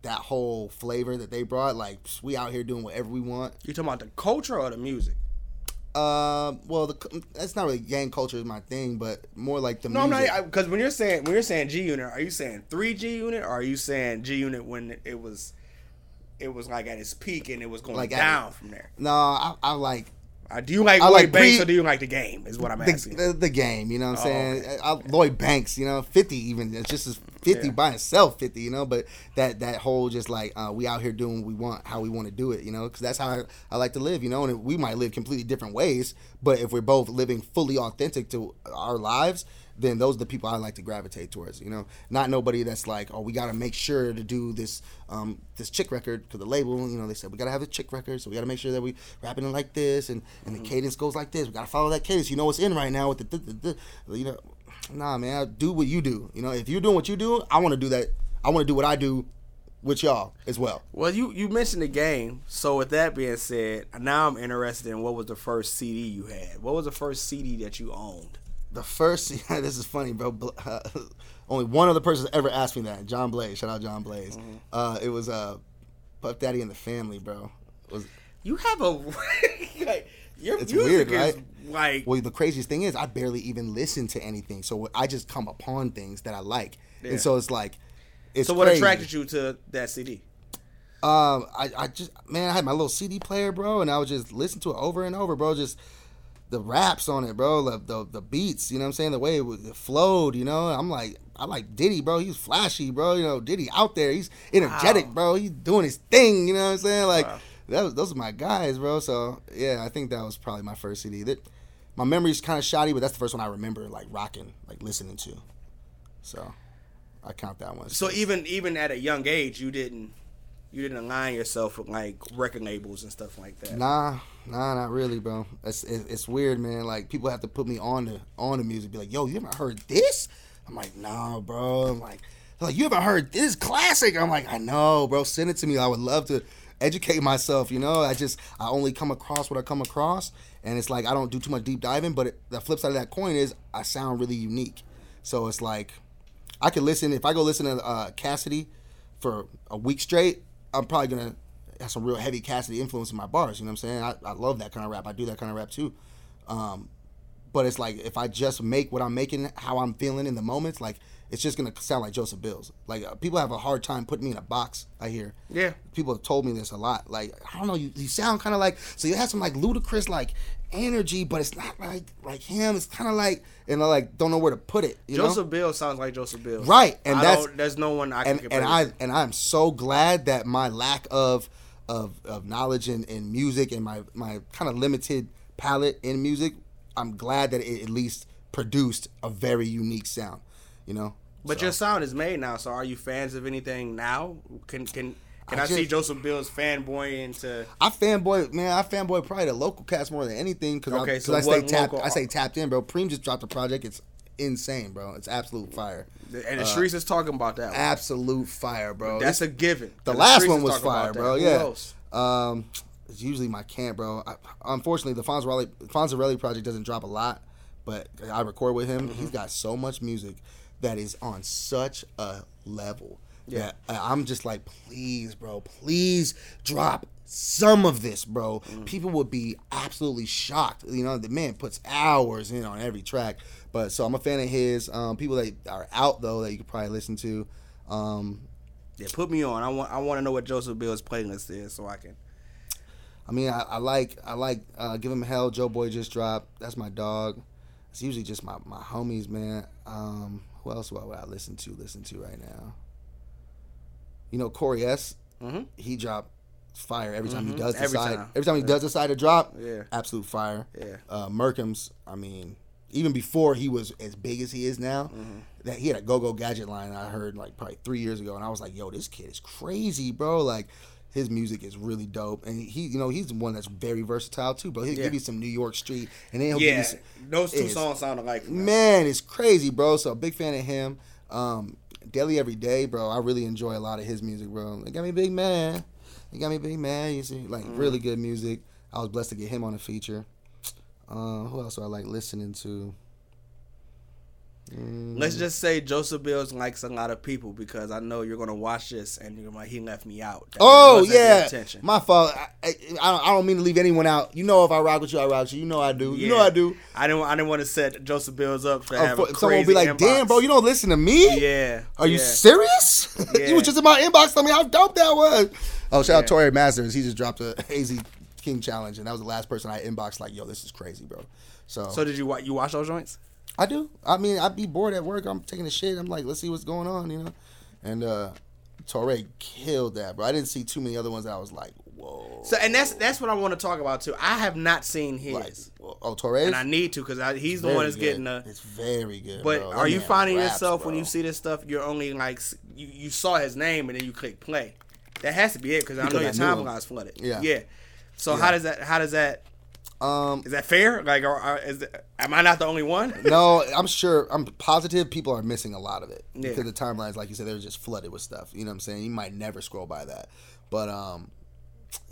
that whole flavor that they brought, like, we out here doing whatever we want. You talking about the culture or the music? Uh, well, the, that's not really gang culture is my thing, but more like the no, music. No, because when you're saying when you're saying G Unit, are you saying three G Unit, or are you saying G Unit when it was, it was like at its peak and it was going like down at, from there? No, I, I like. Uh, do you like I Lloyd like Banks pre- or do you like the game? Is what I'm the, asking. The, the game, you know what I'm oh, saying? Okay. I, I, Lloyd Banks, you know, fifty even it's just as fifty yeah. by itself, fifty, you know. But that that whole just like uh, we out here doing what we want, how we want to do it, you know, because that's how I, I like to live, you know. And we might live completely different ways, but if we're both living fully authentic to our lives, then those are the people I like to gravitate towards, you know. Not nobody that's like, oh, we got to make sure to do this um, this chick record because the label, you know, they said we got to have a chick record, so we got to make sure that we rapping it like this and, and the mm-hmm. cadence goes like this. We got to follow that cadence. You know what's in right now with the, the, the, the, you know. Nah, man, I do what you do. You know, if you're doing what you do, I want to do that. I want to do what I do with y'all as well. Well, you, you mentioned the game. So with that being said, now I'm interested in what was the first C D you had? What was the first C D that you owned? The first, yeah, this is funny, bro. Uh, only one other person ever asked me that. John Blaze, shout out John Blaze. Mm-hmm. Uh, it was uh, Puff Daddy and the Family, bro. Was, you have a like your it's music weird, right? Is like. Well, the craziest thing is I barely even listen to anything, so I just come upon things that I like, yeah. and so it's like, it's. So what crazy. Attracted you to that C D? Um, I, I just man, I had my little C D player, bro, and I would just listen to it over and over, bro, just. The raps on it, bro, the, the the beats, you know what I'm saying, the way it, was, it flowed, you know, I'm like, I like Diddy, bro, he's flashy, bro, you know, Diddy out there, he's energetic, wow. bro, he's doing his thing, you know what I'm saying, like, wow. that was, those are my guys, bro, so, yeah, I think that was probably my first C D. That, my memory's kind of shoddy, but that's the first one I remember, like, rocking, like, listening to, so, I count that one. So, even even at a young age, you didn't... You didn't align yourself with, like, record labels and stuff like that. Nah, nah, not really, bro. It's it, it's weird, man. Like, people have to put me on the on the music. Be like, yo, you haven't heard this? I'm like, nah, bro. I'm like, like you haven't heard this classic? I'm like, I know, bro. Send it to me. I would love to educate myself, you know? I just, I only come across what I come across. And it's like, I don't do too much deep diving. But it, the flip side of that coin is I sound really unique. So it's like, I could listen. If I go listen to uh, Cassidy for a week straight, I'm probably going to have some real heavy Cassidy influence in my bars, you know what I'm saying? I, I love that kind of rap. I do that kind of rap, too. Um, but it's like, if I just make what I'm making, how I'm feeling in the moments, like, it's just going to sound like Joseph Bills. Like, uh, people have a hard time putting me in a box, I hear. Yeah. People have told me this a lot. Like, I don't know, you, you sound kind of like, so you have some, like, ludicrous, like, energy, but it's not like like him. It's kind of like, and I like don't know where to put it. You Joseph know? Bills sounds like Joseph Bills, right? And I that's don't, there's no one I can. And, and I and I'm so glad that my lack of of, of knowledge in, in music and my my kind of limited palette in music, I'm glad that it at least produced a very unique sound. You know, but so. Your sound is made now. So are you fans of anything now? Can can. Can I, I just, see Joseph Bills fanboy into... I fanboy, man, I fanboy probably the local cast more than anything because okay, so I, stay tapped, I stay tapped in, bro. Preem just dropped a project. It's insane, bro. It's absolute fire. And uh, Sharice is talking about that one. Absolute fire, bro. That's it's, a given. The last Sharice one was fire, bro. Yeah. Who else? Um, it's usually my camp, bro. I, unfortunately, the Fonzarelli project doesn't drop a lot, but I record with him. Mm-hmm. He's got so much music that is on such a level. Yeah. yeah, I'm just like, please, bro, please drop some of this, bro. Mm. People would be absolutely shocked. You know, the man puts hours in on every track. But so I'm a fan of his. Um, people that are out though that you could probably listen to. Um, yeah, put me on. I want. I want to know what Joseph Bills' playlist is so I can. I mean, I, I like. I like. Uh, Give Him Hell. Joe Boy just dropped. That's my dog. It's usually just my my homies, man. Um, who else would I listen to? Listen to right now. You know, Corey S, mm-hmm. he dropped fire every time mm-hmm. he does decide. Every time, every time he yeah. does decide to drop, yeah. absolute fire. Yeah. Uh, Merkham's, I mean, even before he was as big as he is now, mm-hmm. that he had a Go-Go Gadget line I heard like probably three years ago, and I was like, yo, this kid is crazy, bro. Like, his music is really dope, and he, you know, he's the one that's very versatile too, bro. He'll yeah. give you some New York street, and then he'll yeah. give you some, those two songs sound alike. Man, it's crazy, bro. So big fan of him. Um, Daily Every Day, bro. I really enjoy a lot of his music, bro. It got me big man. It got me big man. You see, like mm. really good music. I was blessed to get him on a feature. Um, who else do I like listening to? Mm. Let's just say Joseph Bills likes a lot of people, because I know you're gonna watch this and you're like, he left me out. That oh yeah, my fault. I, I I don't mean to leave anyone out. You know, if I rock with you, I rock with you. You know I do. Yeah. You know I do. I didn't I didn't want to set Joseph Bills up to oh, have for, a crazy someone will be like, inbox. Damn, bro, you don't listen to me. Yeah. Are yeah. you serious? Yeah. You was just in my inbox telling me how dope that was. Oh, shout yeah. out Torrey Masters. He just dropped a hazy King challenge, and that was the last person I inboxed. Like, yo, this is crazy, bro. So so did you you watch those joints? I do. I mean, I'd be bored at work. I'm taking a shit. I'm like, let's see what's going on, you know? And uh, Torre killed that, bro. I didn't see too many other ones that I was like, whoa. So, and that's that's what I want to talk about, too. I have not seen his. Like, oh, Torre's? And I need to, because he's the one that's good. getting a... It's very good, But bro. are you finding raps, yourself, bro. when you see this stuff, you're only like... You, you saw his name, and then you click play. That has to be it, because I know your timeline's flooded. Yeah. Yeah. So yeah. how does that... How does that Um, is that fair? Like, are, are, is that, am I not the only one? No, I'm sure. I'm positive people are missing a lot of it yeah. because the timelines, like you said, they're just flooded with stuff. You know what I'm saying? You might never scroll by that, but um,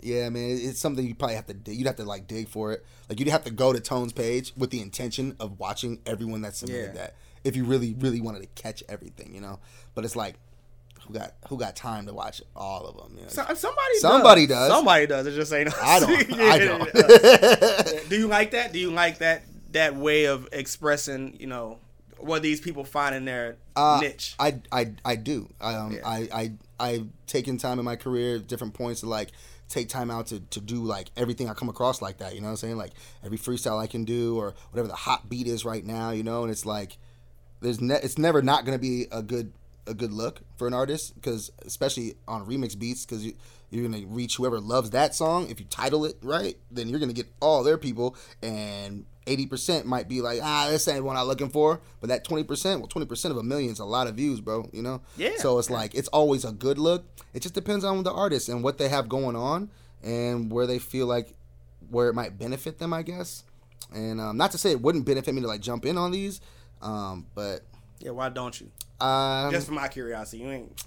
yeah, man, it's something you probably have to. You'd have to like dig for it. Like, you'd have to go to Tone's page with the intention of watching everyone that submitted yeah. that. If you really, really wanted to catch everything, you know. But it's like, who got who got time to watch all of them? You know? so, somebody, somebody does. does. Somebody does. It just ain't us. I don't. yeah, I don't. Do you like that? Do you like that that way of expressing? You know, what these people find in their uh, niche. I I I do. Um, yeah. I I I've taken time in my career, different points to like take time out to, to do like everything I come across like that. You know what I'm saying? Like every freestyle I can do, or whatever the hot beat is right now. You know, and it's like there's ne- it's never not gonna be a good. a good look for an artist, because especially on remix beats, because you, you're going to reach whoever loves that song. If you title it right, then you're going to get all their people, and eighty percent might be like, ah, this ain't what I'm looking for, but that twenty percent, well, twenty percent of a million is a lot of views, bro, you know? Yeah. So it's like, it's always a good look. It just depends on the artist and what they have going on and where they feel like, where it might benefit them, I guess. And um, not to say it wouldn't benefit me to like jump in on these, um, but... Yeah, why don't you? Um, just for my curiosity, you ain't.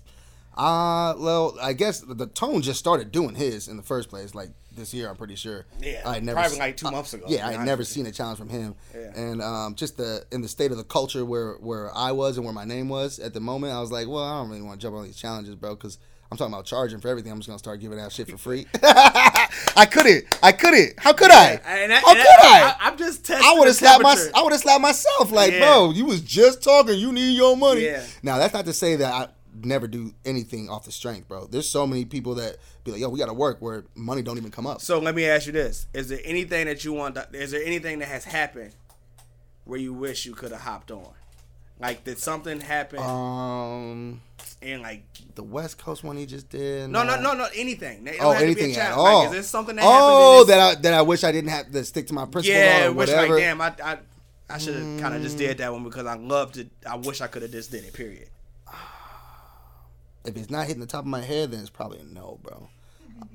Uh, well, I guess the Tone just started doing his in the first place, like this year, I'm pretty sure. Yeah, I never probably se- like two months ago. Uh, yeah, I had never seen a challenge from him. Yeah. And um, just the in the state of the culture where, where I was and where my name was at the moment, I was like, well, I don't really want to jump on these challenges, bro, because I'm talking about charging for everything. I'm just going to start giving out shit for free. I couldn't. I couldn't. How could I? And I How and could I, I? I? I'm just testing I would have slapped, my, I would have slapped myself. Like, yeah. bro, you was just talking. You need your money. Yeah. Now, that's not to say that I never do anything off the strength, bro. There's so many people that be like, yo, we got to work where money don't even come up. So let me ask you this. Is there anything that you want to, is there anything that has happened where you wish you could have hopped on? Like, did something happen? Um... And like the West Coast one he just did. No, no, no, no. Anything. Oh, anything at all. Like, is there something that oh, happened? Oh, that I that I wish I didn't have to stick to my principles. Yeah, which like damn, I I, I should have mm. kind of just did that one because I loved it. I wish I could have just did it. Period. If it's not hitting the top of my head, then it's probably a no, bro.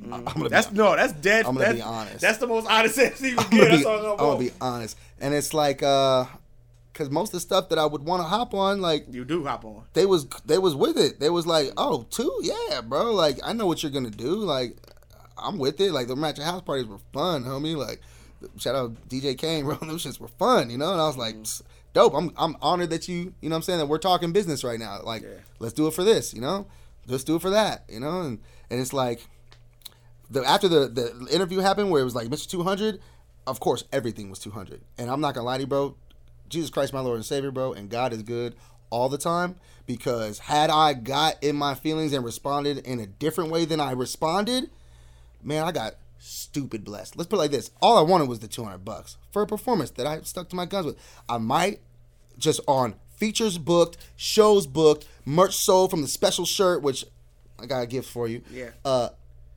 Mm. I'm gonna that's be, no, that's dead. I'm gonna that's, be honest. That's the most honest answer you can give. That's all I'm gonna, I'm gonna be honest, and it's like uh. Because most of the stuff that I would want to hop on, like... You do hop on. They was they was with it. They was like, oh, two? Yeah, bro. Like, I know what you're going to do. Like, I'm with it. Like, the match house parties were fun, homie. Like, shout out D J Kane, bro. Those shits were fun, you know? And I was like, mm-hmm. dope. I'm I'm honored that you, you know what I'm saying, that we're talking business right now. Like, yeah. let's do it for this, you know? Let's do it for that, you know? And and it's like, the after the, the interview happened where it was like, Mister two hundred, of course, everything was two hundred. And I'm not going to lie to you, bro. Jesus Christ, my Lord and Savior, bro, and God is good all the time, because had I got in my feelings and responded in a different way than I responded, man, I got stupid blessed. Let's put it like this. All I wanted was the two hundred bucks for a performance that I stuck to my guns with. I might just on features booked, shows booked, merch sold from the special shirt, which I got a gift for you. Yeah. Uh,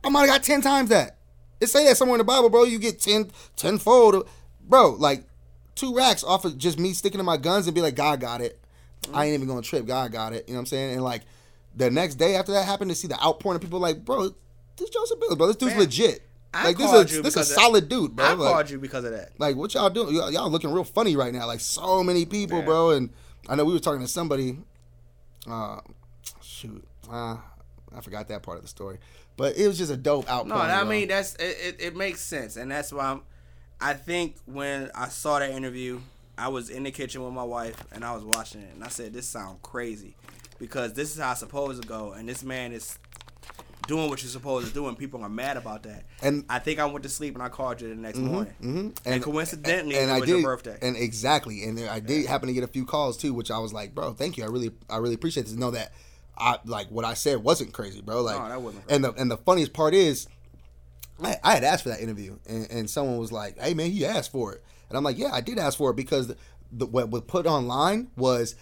I might have got ten times that. It say that somewhere in the Bible, bro. You get ten tenfold. Bro, like, two racks off of just me sticking to my guns and be like, God got it. Mm-hmm. I ain't even gonna trip. God got it. You know what I'm saying? And like the next day after that happened, to see the outpouring of people like, bro, this Joseph Bills, bro, this dude's Man, legit. I like called this is you this is a solid dude, bro. I like, called you because of that. Like, what y'all doing? Y'all, y'all looking real funny right now. Like, so many people, Man. bro. And I know we were talking to somebody. Uh, shoot, uh, I forgot that part of the story. But it was just a dope outpouring. No, I mean bro. that's it, it. It makes sense, and that's why I'm. I think when I saw that interview, I was in the kitchen with my wife, and I was watching it, and I said, this sounds crazy, because this is how it's supposed to go, and this man is doing what you're supposed to do, and people are mad about that. And I think I went to sleep, and I called you the next mm-hmm, morning. Mm-hmm. And, and coincidentally, and it was I did, your birthday. And exactly, and there, I did yeah. happen to get a few calls, too, which I was like, bro, thank you. I really I really appreciate this. Know that I like what I said wasn't crazy, bro. Like, no, that wasn't crazy. And the, and the funniest part is, I, I had asked for that interview, and, and someone was like, hey, man, he asked for it. And I'm like, yeah, I did ask for it, because the, the, what was put online was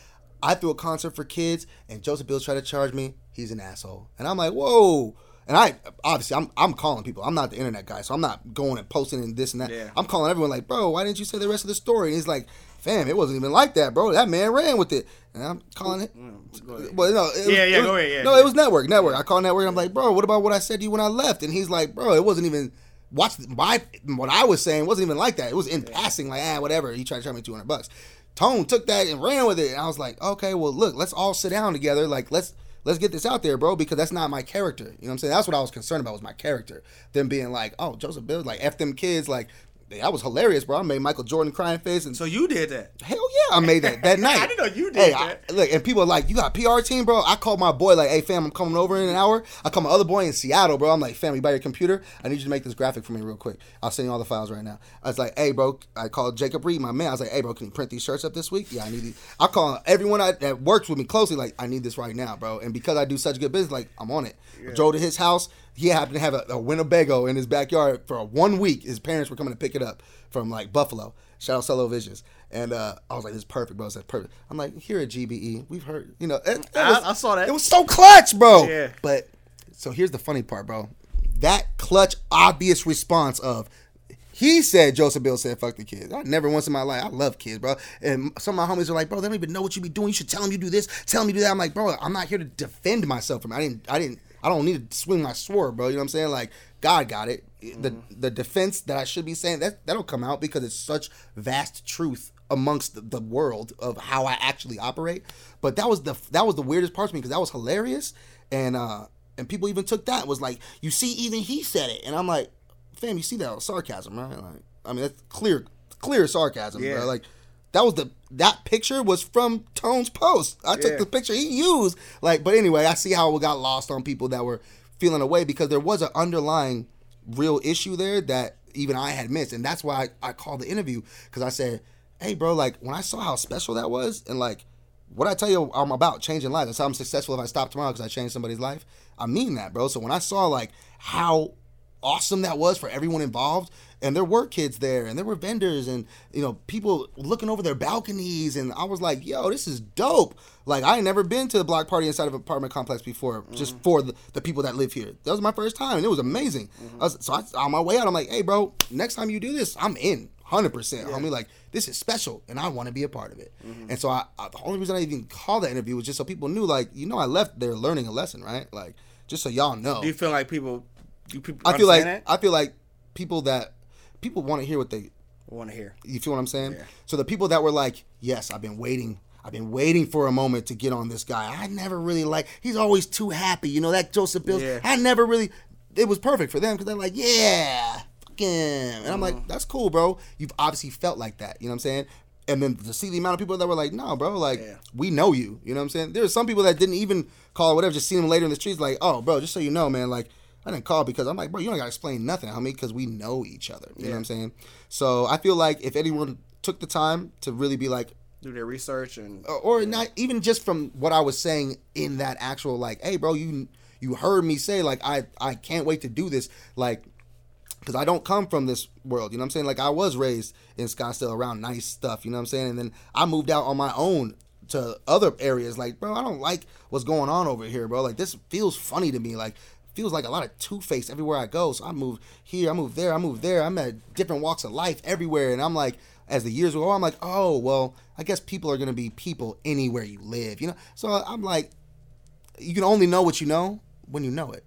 I threw a concert for kids, and Joseph Bills tried to charge me. He's an asshole. And I'm like, whoa. And I obviously, I'm I'm calling people. I'm not the internet guy, so I'm not going and posting and this and that. Yeah. I'm calling everyone like, bro, why didn't you say the rest of the story? And he's like, fam, it wasn't even like that, bro. That man ran with it. And I'm calling it. Mm, well, no, it yeah, was, yeah, it was, go ahead. Yeah, no, yeah. It was network, network. I call network, and I'm like, bro, what about what I said to you when I left? And he's like, bro, it wasn't even. Watch my what I was saying wasn't even like that. It was in yeah. passing, like ah, whatever. He tried to charge me two hundred bucks. Tone took that and ran with it. And I was like, okay, well, look, let's all sit down together. Like let's let's get this out there, bro, because that's not my character. You know what I'm saying? That's what I was concerned about, was my character. Them being like, oh, Joseph Bills, like F them kids, like that was hilarious, bro. I made Michael Jordan crying face, and so you did that. Hell yeah, I made that that night. I didn't know you did hey, that. I, look, and people are like, you got a P R team, bro. I called my boy like, hey fam, I'm coming over in an hour. I call my other boy in Seattle, bro. I'm like, fam, you buy your computer? I need you to make this graphic for me real quick. I'll send you all the files right now. I was like, hey bro, I called Jacob Reed, my man. I was like, hey bro, can you print these shirts up this week? Yeah, I need these. I call everyone I, that works with me closely, like, I need this right now, bro. And because I do such good business, like, I'm on it. Yeah. I drove to his house. He happened to have a, a Winnebago in his backyard for one week. His parents were coming to pick it up from, like, Buffalo. Shout out Solo Visions. And uh, I was like, this is perfect, bro. It's like, perfect. I'm like, here at G B E, we've heard, you know. It, it I, was, I saw that. It was so clutch, bro. Yeah. But so here's the funny part, bro. That clutch, obvious response of, he said Joseph Bills said, fuck the kids. I never once in my life, I love kids, bro. And some of my homies are like, bro, they don't even know what you be doing. You should tell them you do this. Tell them you do that. I'm like, bro, I'm not here to defend myself from it. I didn't, I didn't. I don't need to swing my sword, bro. You know what I'm saying? Like, God got it. The mm-hmm. the defense that I should be saying, that, that'll come out, because it's such vast truth amongst the, the world of how I actually operate. But that was the that was the weirdest part to me, because that was hilarious. And uh, and people even took that, was like, you see, even he said it. And I'm like, fam, you see that sarcasm, right? Like, I mean, that's clear, clear sarcasm, yeah. bro. Like, that was the that picture was from Tone's post. I yeah. took the picture he used. Like, but anyway, I see how it got lost on people that were feeling away, because there was an underlying real issue there that even I had missed. And that's why I, I called the interview, because I said, hey, bro, like, when I saw how special that was, and like, what I tell you I'm about, changing lives. That's how I'm successful if I stop tomorrow, because I changed somebody's life. I mean that, bro. So when I saw like how awesome that was for everyone involved, and there were kids there, and there were vendors, and you know, people looking over their balconies, and I was like, yo, this is dope. Like, I ain't never been to a block party inside of an apartment complex before, mm-hmm. just for the, the people that live here. That was my first time, and it was amazing. Mm-hmm. I was, so I, on my way out, I'm like, hey bro, next time you do this, I'm in one hundred percent, yeah. homie. Like, this is special, and I want to be a part of it. Mm-hmm. And so I, I the only reason I even called that interview was just so people knew, like, you know, I left there learning a lesson, right? Like, just so y'all know. Do you feel like people do people I feel like that? I feel like people that People want to hear what they want to hear. You feel what I'm saying? Yeah. So the people that were like, yes, I've been waiting. I've been waiting for a moment to get on this guy. I never really like, he's always too happy. You know, that Joseph Bills. Yeah. I never really, it was perfect for them, because they're like, yeah, fuck him. And I'm like, that's cool, bro. You've obviously felt like that. You know what I'm saying? And then to see the amount of people that were like, no, bro, like, yeah. we know you. You know what I'm saying? There were some people that didn't even call or whatever, just seen him later in the streets like, oh, bro, just so you know, man, like, I didn't call because I'm like, bro, you don't got to explain nothing, homie, because we know each other. You yeah. know what I'm saying? So I feel like if anyone took the time to really be like... do their research and... Or, or yeah. not, even just from what I was saying in that actual, like, hey, bro, you you heard me say, like, I, I can't wait to do this, like, because I don't come from this world, you know what I'm saying? Like, I was raised in Scottsdale around nice stuff, you know what I'm saying? And then I moved out on my own to other areas, like, bro, I don't like what's going on over here, bro. Like, this feels funny to me, like... feels like a lot of two-faced everywhere I go. So I moved here, I moved there, I moved there. I'm at different walks of life everywhere. And I'm like, as the years go on, I'm like, oh, well, I guess people are going to be people anywhere you live, you know? So I'm like, you can only know what you know when you know it.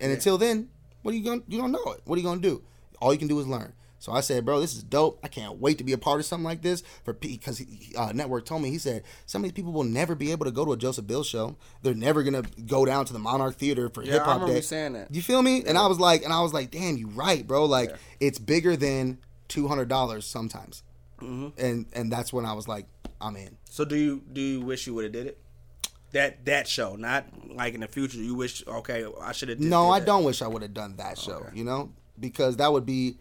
And yeah. until then, what are you going to, you don't know it. What are you going to do? All you can do is learn. So I said, bro, this is dope. I can't wait to be a part of something like this. For Because uh, Network told me, he said, some of these people will never be able to go to a Joseph Bills show. They're never going to go down to the Monarch Theater for yeah, hip-hop day. Yeah, I remember you saying that. You feel me? Yeah. And I was like, and I was like, damn, you right, bro. Like, yeah. it's bigger than two hundred dollars sometimes. Mm-hmm. And and that's when I was like, I'm in. So do you do you wish you would have did it? That that show, not like in the future. You wish, okay, I should have did No, did I that. Don't wish I would have done that show, okay. you know? Because that would be...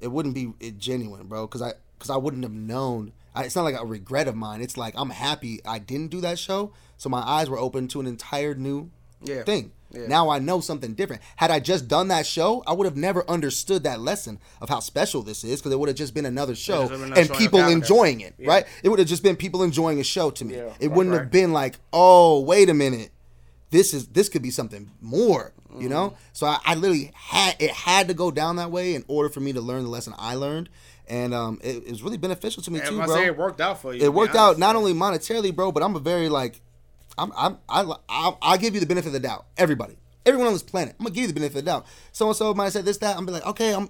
It wouldn't be genuine, bro, because I, cause I wouldn't have known. I, it's not like a regret of mine. It's like I'm happy I didn't do that show, so my eyes were open to an entire new yeah. thing. Yeah. Now I know something different. Had I just done that show, I would have never understood that lesson of how special this is, because it would have just been another show yeah, been and people enjoying it, yeah. right? It would have just been people enjoying a show to me. Yeah, it wouldn't right. have been like, oh, wait a minute. This is this could be something more, you know. Mm. So I, I literally had it had to go down that way in order for me to learn the lesson I learned, and um, it, it was really beneficial to me yeah, too, bro. I say it worked out for you. It worked out not only monetarily, bro, but I'm a very like, I'm I'm I I I'll give you the benefit of the doubt. Everybody, everyone on this planet, I'm gonna give you the benefit of the doubt. So and so might have said this that. I'm be like, okay, I'm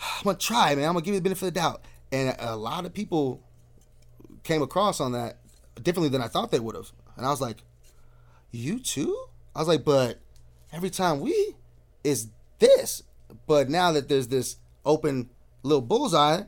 I'm gonna try, man. I'm gonna give you the benefit of the doubt. And a, a lot of people came across on that differently than I thought they would have, and I was like. You too? I was like, but every time we is this. But now that there's this open little bullseye,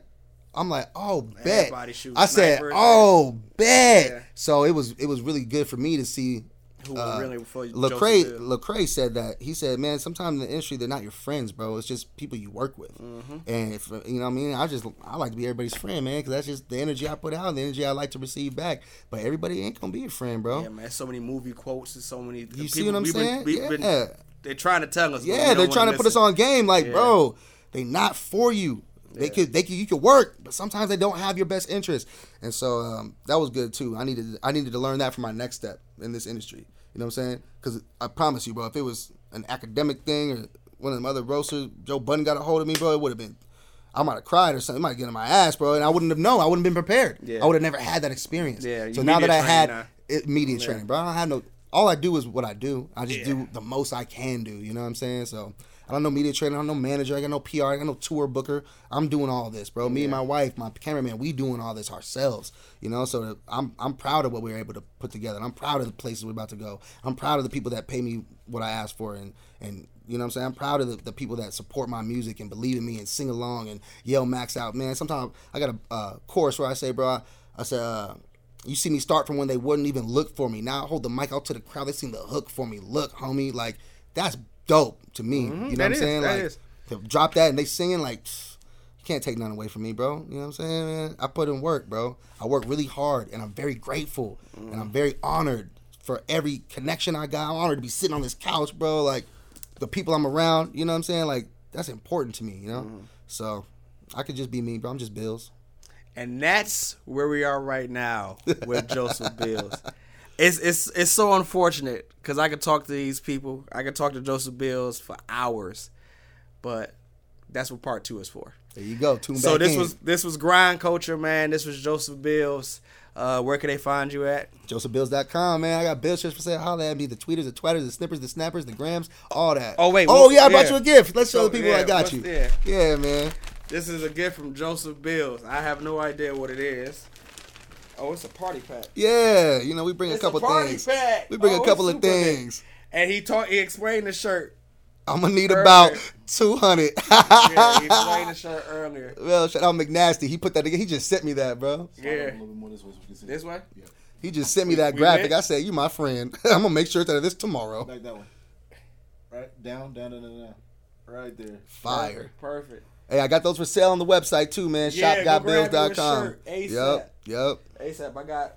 I'm like, oh, bet. I said, oh, bet. Yeah. So it was it was really good for me to see. Who uh, really Lecrae said that. He said, man, sometimes in the industry, they're not your friends, bro. It's just people you work with. Mm-hmm. And, if, you know what I mean? I just, I like to be everybody's friend, man, because that's just the energy I put out and the energy I like to receive back. But everybody ain't going to be your friend, bro. Yeah, man. So many movie quotes and so many. You people, see what I'm we've saying? Been, we've yeah. Been, they're trying to tell us. Yeah, they're trying to put it. us on game. Like, yeah. bro, they not for you. They yeah. could, they could, you could work, but sometimes they don't have your best interest, and so um, that was good too. I needed, I needed to learn that for my next step in this industry. You know what I'm saying? Because I promise you, bro, if it was an academic thing or one of them other roasters, Joe Budden got a hold of me, bro, it would have been, I might have cried or something. It might have gotten in my ass, bro, and I wouldn't have known. I wouldn't have been prepared. Yeah. I would have never had that experience. Yeah, so now that I had now. It, media yeah. training, bro, I don't have no. All I do is what I do. I just yeah. do the most I can do. You know what I'm saying? So. I don't know media training. I don't know manager. I got no P R. I got no tour booker. I'm doing all this, bro. Me yeah. and my wife, my cameraman, we doing all this ourselves, you know? So I'm I'm proud of what we were able to put together. And I'm proud of the places we're about to go. I'm proud of the people that pay me what I ask for. And, and you know what I'm saying? I'm proud of the, the people that support my music and believe in me and sing along and yell max out. Man, sometimes I got a uh, chorus where I say, bro, I, I say, uh, you see me start from when they wouldn't even look for me. Now I hold the mic out to the crowd. They sing the hook for me. Look, homie, like, that's dope to me, mm-hmm. you know that what I'm is, saying? Like, is. To drop that and they singing, like, you can't take nothing away from me, bro. You know what I'm saying, man? I put in work, bro. I work really hard, and I'm very grateful, mm. and I'm very honored for every connection I got. I'm honored to be sitting on this couch, bro. Like, the people I'm around, you know what I'm saying? Like, that's important to me, you know? Mm. So, I could just be me, bro. I'm just Bills. And that's where we are right now with Joseph Bills. It's it's it's so unfortunate because I could talk to these people. I could talk to Joseph Bills for hours, but that's what part two is for. There you go. Tune so back this in. was this was Grind Culture, man. This was Joseph Bills. Uh, where can they find you at? Joseph Bills dot com, man. I got Bills shirts for sale. Holler at me. The tweeters, the twatters, the snippers, the snappers, the grams, all that. Oh wait. Oh well, yeah, I yeah. brought you a gift. Let's show so, the people yeah, I got you. Yeah. yeah, man. This is a gift from Joseph Bills. I have no idea what it is. Oh, it's a party pack. Yeah, you know, we bring it's a couple a party things. Pack. We bring oh, a couple of things. Big. And he taught he explained the shirt. I'm gonna need earlier. About two hundred. Yeah, he explained the shirt earlier. Well, shout out McNasty. He put that together. He just sent me that, bro. Yeah. A little bit more this way. So we can see. This way? Yeah. He just sent me that we, graphic. We I said, you my friend. I'm gonna make sure that this tomorrow. Like that one. Right down, down, down, down, down. Right there. Fire. Perfect. Perfect. Hey, I got those for sale on the website too, man. Yeah, shop got bills dot com. Yep, yep. ASAP, I got.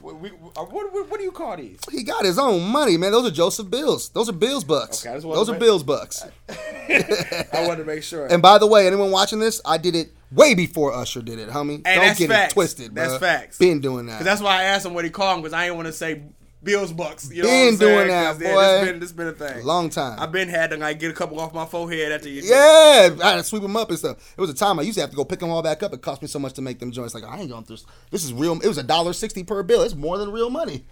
What, what, what do you call these? He got his own money, man. Those are Joseph Bills. Those are Bills bucks. Okay, those are make, Bills bucks. I, I wanted to make sure. And by the way, anyone watching this, I did it way before Usher did it, homie. Hey, Don't that's get facts. it twisted, bro. That's facts. Been doing that. That's why I asked him what he called him because I didn't want to say Bills Bucks. You know been what I'm doing saying? that, boy. Yeah, this been, this been a thing. Long time. I've been had to like get a couple off my forehead after you. Yeah, I had to sweep them up and stuff. It was a time I used to have to go pick them all back up. It cost me so much to make them joints. Like I ain't going through. This is real. It was a dollar sixty per bill. It's more than real money.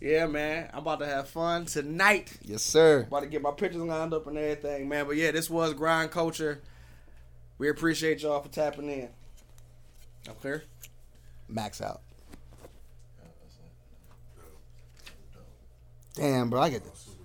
Yeah, man. I'm about to have fun tonight. Yes, sir. About to get my pictures lined up and everything, man. But yeah, this was Grind Culture. We appreciate y'all for tapping in. I'm clear? Max out. Damn, bro, I get this.